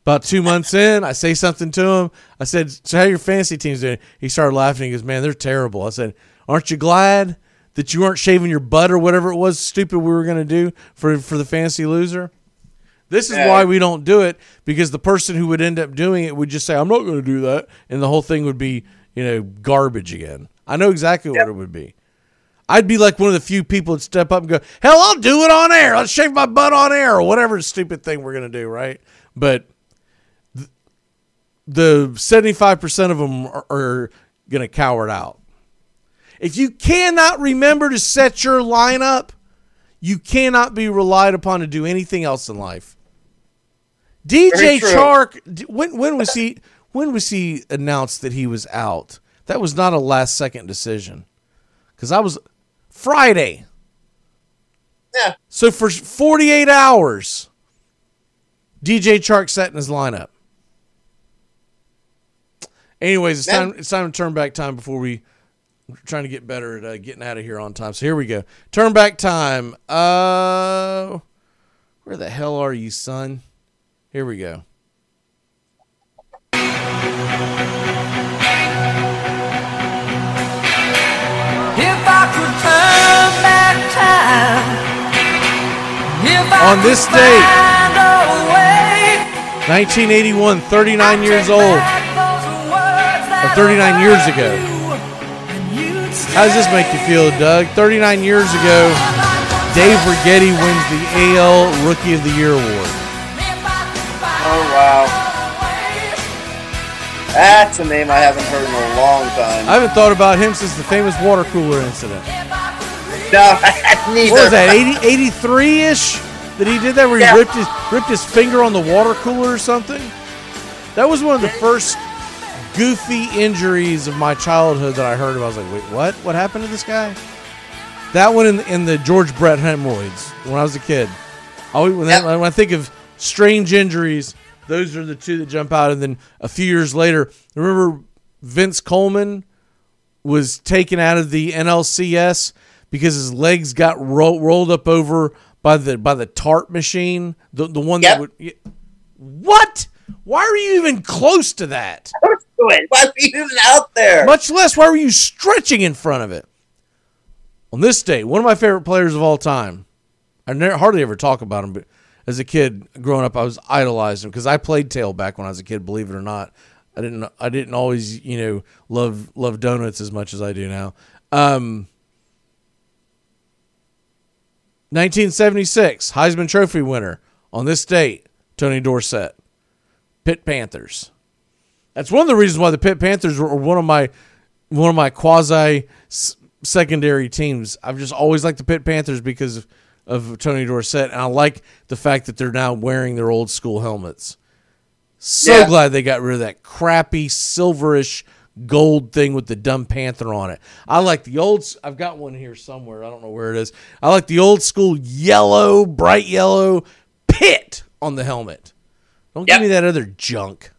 about 2 months in, I say something to him. I said, so how your fantasy team's doing? He started laughing. He goes, man, they're terrible. I said, aren't you glad that you aren't shaving your butt or whatever it was stupid we were going to do for the fantasy loser? This is why we don't do it, because the person who would end up doing it would just say, I'm not going to do that. And the whole thing would be, garbage again. I know exactly what it would be. I'd be like one of the few people that step up and go, hell, I'll do it on air. I'll shave my butt on air or whatever stupid thing we're going to do, right? But the 75% of them are going to cower it out. If you cannot remember to set your lineup, you cannot be relied upon to do anything else in life. DJ Chark, when was he... When was he announced that he was out? That was not a last-second decision, because I was Friday. Yeah. So for 48 hours, DJ Chark sat in his lineup. Anyways, it's time to turn back time before we're trying to get better at getting out of here on time. So here we go. Turn back time. Where the hell are you, son? Here we go. on this date, 1981, 39 years old, or 39 years ago. How does this make you feel, Doug? 39 years ago, Dave Rigetti wins the AL Rookie of the Year award. Oh, wow. That's a name I haven't heard in a long time. I haven't thought about him since the famous water cooler incident. No, neither. What was that, 83-ish that he did that, where he ripped his finger on the water cooler or something? That was one of the first goofy injuries of my childhood that I heard of. I was like, wait, what? What happened to this guy? That one in the George Brett hemorrhoids when I was a kid. When I think of strange injuries, those are the two that jump out. And then a few years later, remember Vince Coleman was taken out of the NLCS because his legs got rolled up over by the tarp machine, the one that would. What? Why are you even close to that? Why were you even out there? Much less, why were you stretching in front of it? On this day, one of my favorite players of all time. I hardly ever talk about him, but as a kid growing up, I was idolized him because I played tailback when I was a kid. Believe it or not, I didn't always, love donuts as much as I do now. 1976 Heisman Trophy winner on this date, Tony Dorsett, Pitt Panthers. That's one of the reasons why the Pitt Panthers were one of my quasi secondary teams. I've just always liked the Pitt Panthers because of Tony Dorsett, and I like the fact that they're now wearing their old school helmets. Glad they got rid of that crappy silverish gold thing with the dumb panther on it. I like the old, I've got one here somewhere, I don't know where it is. I like the old school yellow, bright yellow Pitt on the helmet. Don't give me that other junk.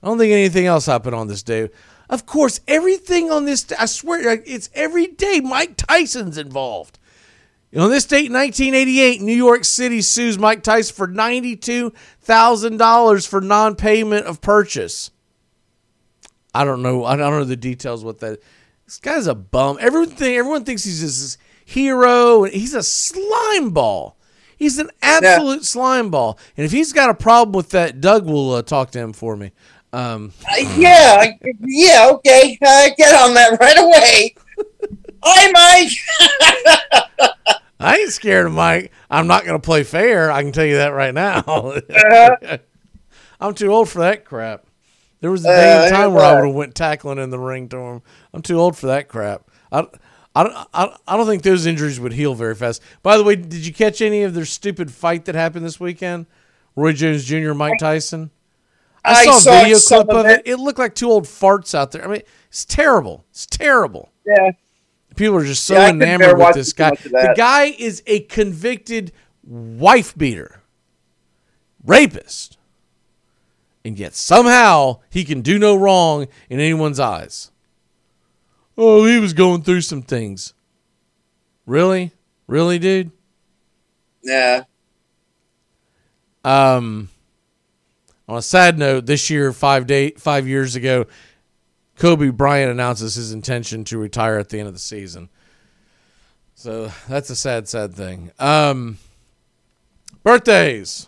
I don't think anything else happened on this day. Of course, everything on this day, I swear, it's every day Mike Tyson's involved. On this date, 1988, New York City sues Mike Tyson for $92,000 for non-payment of purchase. I don't know the details what that. This guy's a bum. Everyone thinks he's this hero. He's a slime ball. He's an absolute slime ball. And if he's got a problem with that, Doug will talk to him for me. Okay. Get on that right away. Hi, Mike. I ain't scared of Mike. I'm not going to play fair. I can tell you that right now. I'm too old for that crap. There was a day and time where I would have went tackling in the ring to him. I'm too old for that crap. I don't think those injuries would heal very fast. By the way, did you catch any of their stupid fight that happened this weekend? Roy Jones Jr. and Mike Tyson. I saw a video clip of it. It looked like two old farts out there. I mean, it's terrible. It's terrible. Yeah. People are just so enamored with this guy. The guy is a convicted wife beater, rapist, and yet somehow he can do no wrong in anyone's eyes. Oh, he was going through some things. Really? Really, dude? Yeah. On a sad note, this year, 5 years ago, Kobe Bryant announces his intention to retire at the end of the season. So that's a sad, sad thing. Birthdays.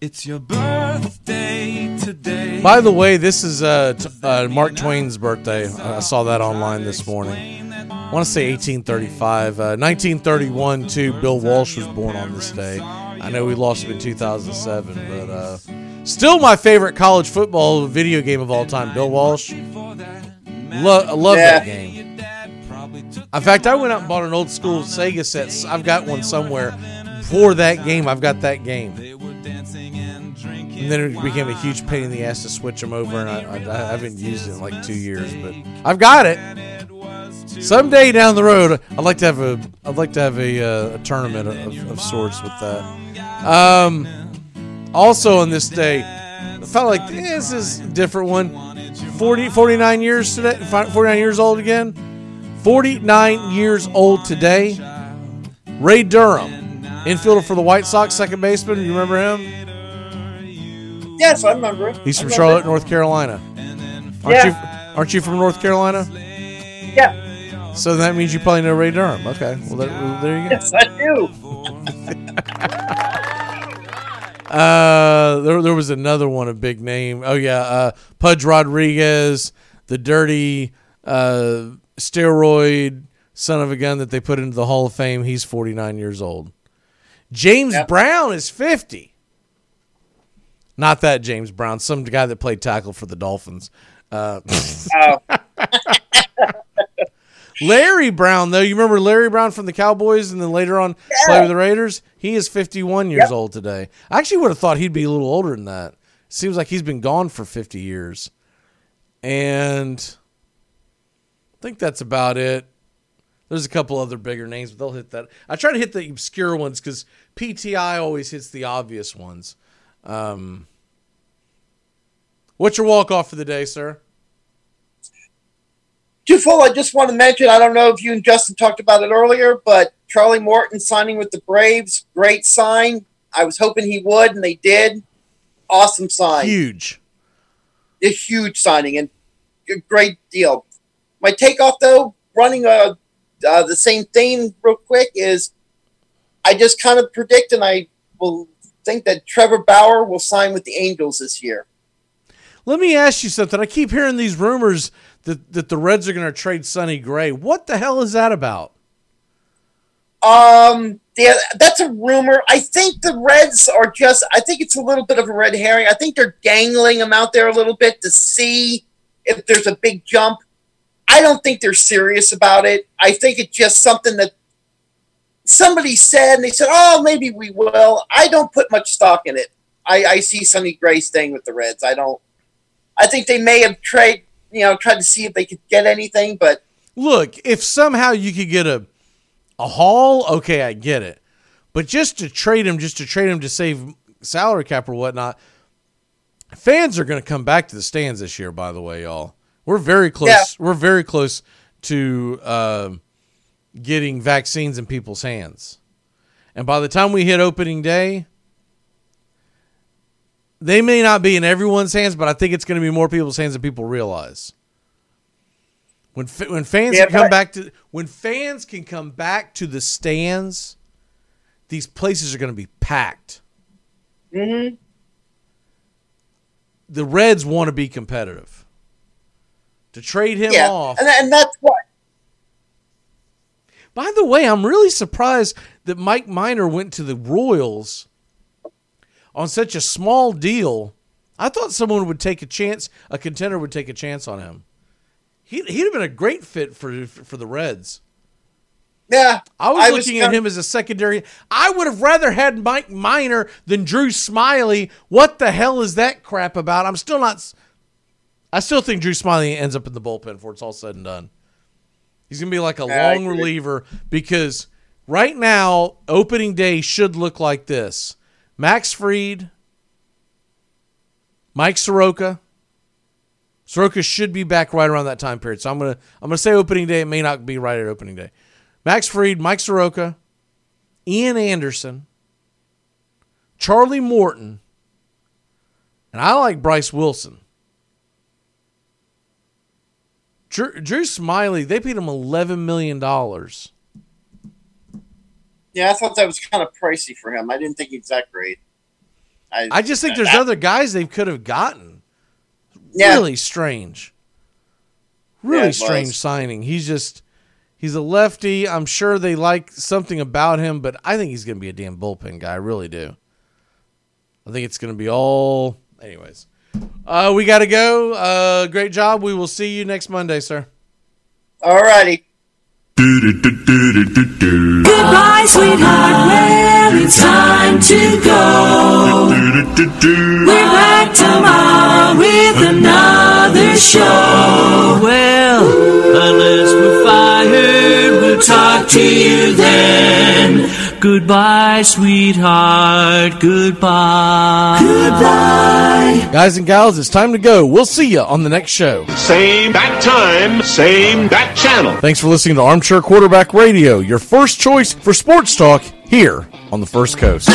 It's your birthday today. By the way, this is Mark Twain's birthday. I saw that online this morning. I want to say 1835. 1931, too, Bill Walsh was born on this day. I know we lost him in 2007, but... still my favorite college football video game of all time, Bill Walsh. I love that game. In fact, I went out and bought an old school Sega set. I've got one somewhere for that game. I've got that game. And then it became a huge pain in the ass to switch them over, and I haven't used it in like 2 years, but I've got it. Someday down the road, I'd like to have a tournament of sorts with that. Also on this day, I felt like this is a different one. 49 years today. 49 years old again. 49 years old today. Ray Durham, infielder for the White Sox, second baseman. You remember him? Yes, I remember him. He's from Charlotte, North Carolina. Aren't you from North Carolina? Yeah. So that means you probably know Ray Durham. Okay. Well, there you go. Yes, I do. There was another one, a big name. Oh, yeah. Pudge Rodriguez, the dirty steroid son of a gun that they put into the Hall of Fame. He's 49 years old. James Brown is 50. Not that James Brown. Some guy that played tackle for the Dolphins. Larry Brown, though. You remember Larry Brown from the Cowboys and then later on played with the Raiders? He is 51 years old today. I actually would have thought he'd be a little older than that. Seems like he's been gone for 50 years. And I think that's about it. There's a couple other bigger names, but they'll hit that. I try to hit the obscure ones because PTI always hits the obvious ones. What's your walk-off for the day, sir? Twofold, I just want to mention, I don't know if you and Justin talked about it earlier, but Charlie Morton signing with the Braves, great sign. I was hoping he would, and they did. Awesome sign. Huge. A huge signing, and a great deal. My takeoff, though, running the same thing real quick, is I just kind of predict, and I will think that Trevor Bauer will sign with the Angels this year. Let me ask you something. I keep hearing these rumors that the Reds are going to trade Sonny Gray. What the hell is that about? Yeah, that's a rumor. I think the Reds are I think it's a little bit of a red herring. I think they're dangling him out there a little bit to see if there's a big jump. I don't think they're serious about it. I think it's just something that somebody said, and they said, oh, maybe we will. I don't put much stock in it. I see Sonny Gray staying with the Reds. I think they may have tried to see if they could get anything, but look, if somehow you could get a haul, okay, I get it. But just to trade him to save salary cap or whatnot, fans are going to come back to the stands this year. By the way, y'all, we're very close. Yeah. We're very close to getting vaccines in people's hands, and by the time we hit opening day, they may not be in everyone's hands, but I think it's going to be more people's hands than people realize. When fans can come back to the stands, these places are going to be packed. Mm-hmm. The Reds want to be competitive. To trade him off, and that's what. By the way, I'm really surprised that Mike Minor went to the Royals on such a small deal. I thought someone would take a chance, a contender would take a chance on him. He'd have been a great fit for the Reds. Yeah. I was looking at him as a secondary. I would have rather had Mike Minor than Drew Smiley. What the hell is that crap about? I still think Drew Smiley ends up in the bullpen before it's all said and done. He's going to be like a long reliever, because right now opening day should look like this. Max Fried, Mike Soroka. Soroka should be back right around that time period. So I'm gonna say opening day. It may not be right at opening day. Max Fried, Mike Soroka, Ian Anderson, Charlie Morton, and I like Bryce Wilson. Drew Smiley, they paid him $11 million. Yeah, I thought that was kind of pricey for him. I didn't think he's that great. I just think there's other guys they could have gotten. Yeah. Really strange. Really strange signing. He's a lefty. I'm sure they like something about him, but I think he's going to be a damn bullpen guy. I really do. I think it's going to be all... Anyways, we got to go. Great job. We will see you next Monday, sir. All righty. Goodbye, sweetheart. Well, it's time to go. We're back tomorrow with another show. Well, unless we're fired, we'll talk to you then. Goodbye, sweetheart. Goodbye. Goodbye. Guys and gals, it's time to go. We'll see you on the next show. Same bat time, same bat channel. Thanks for listening to Armchair Quarterback Radio, your first choice for sports talk here on the First Coast.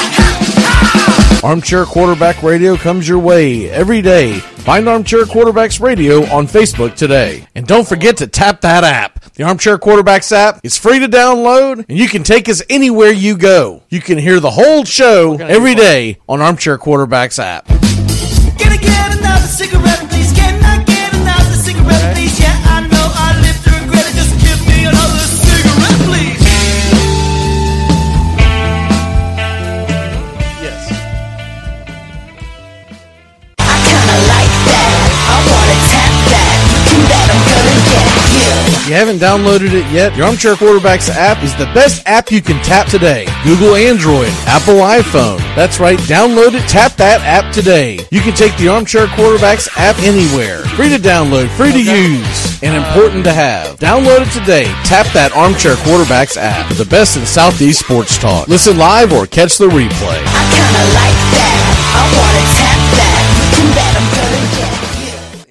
Armchair Quarterback Radio comes your way every day. Find Armchair Quarterbacks Radio on Facebook today. And don't forget to tap that app. The Armchair Quarterbacks app is free to download, and you can take us anywhere you go. You can hear the whole show every day on Armchair Quarterbacks app. Can I get another cigarette, please? Can I get another cigarette, please? Yeah, I know I live to regret it. Just give me another cigarette, please. Yes. I kinda like that. I wanna tap that. If you haven't downloaded it yet, your Armchair Quarterbacks app is the best app you can tap today. Google Android, Apple iPhone. That's right, download it, tap that app today. You can take the Armchair Quarterbacks app anywhere. Free to download, free to use, and important to have. Download it today. Tap that Armchair Quarterbacks app. The best in Southeast sports talk. Listen live or catch the replay. I kinda like that. I wanna tap that. You can bet I'm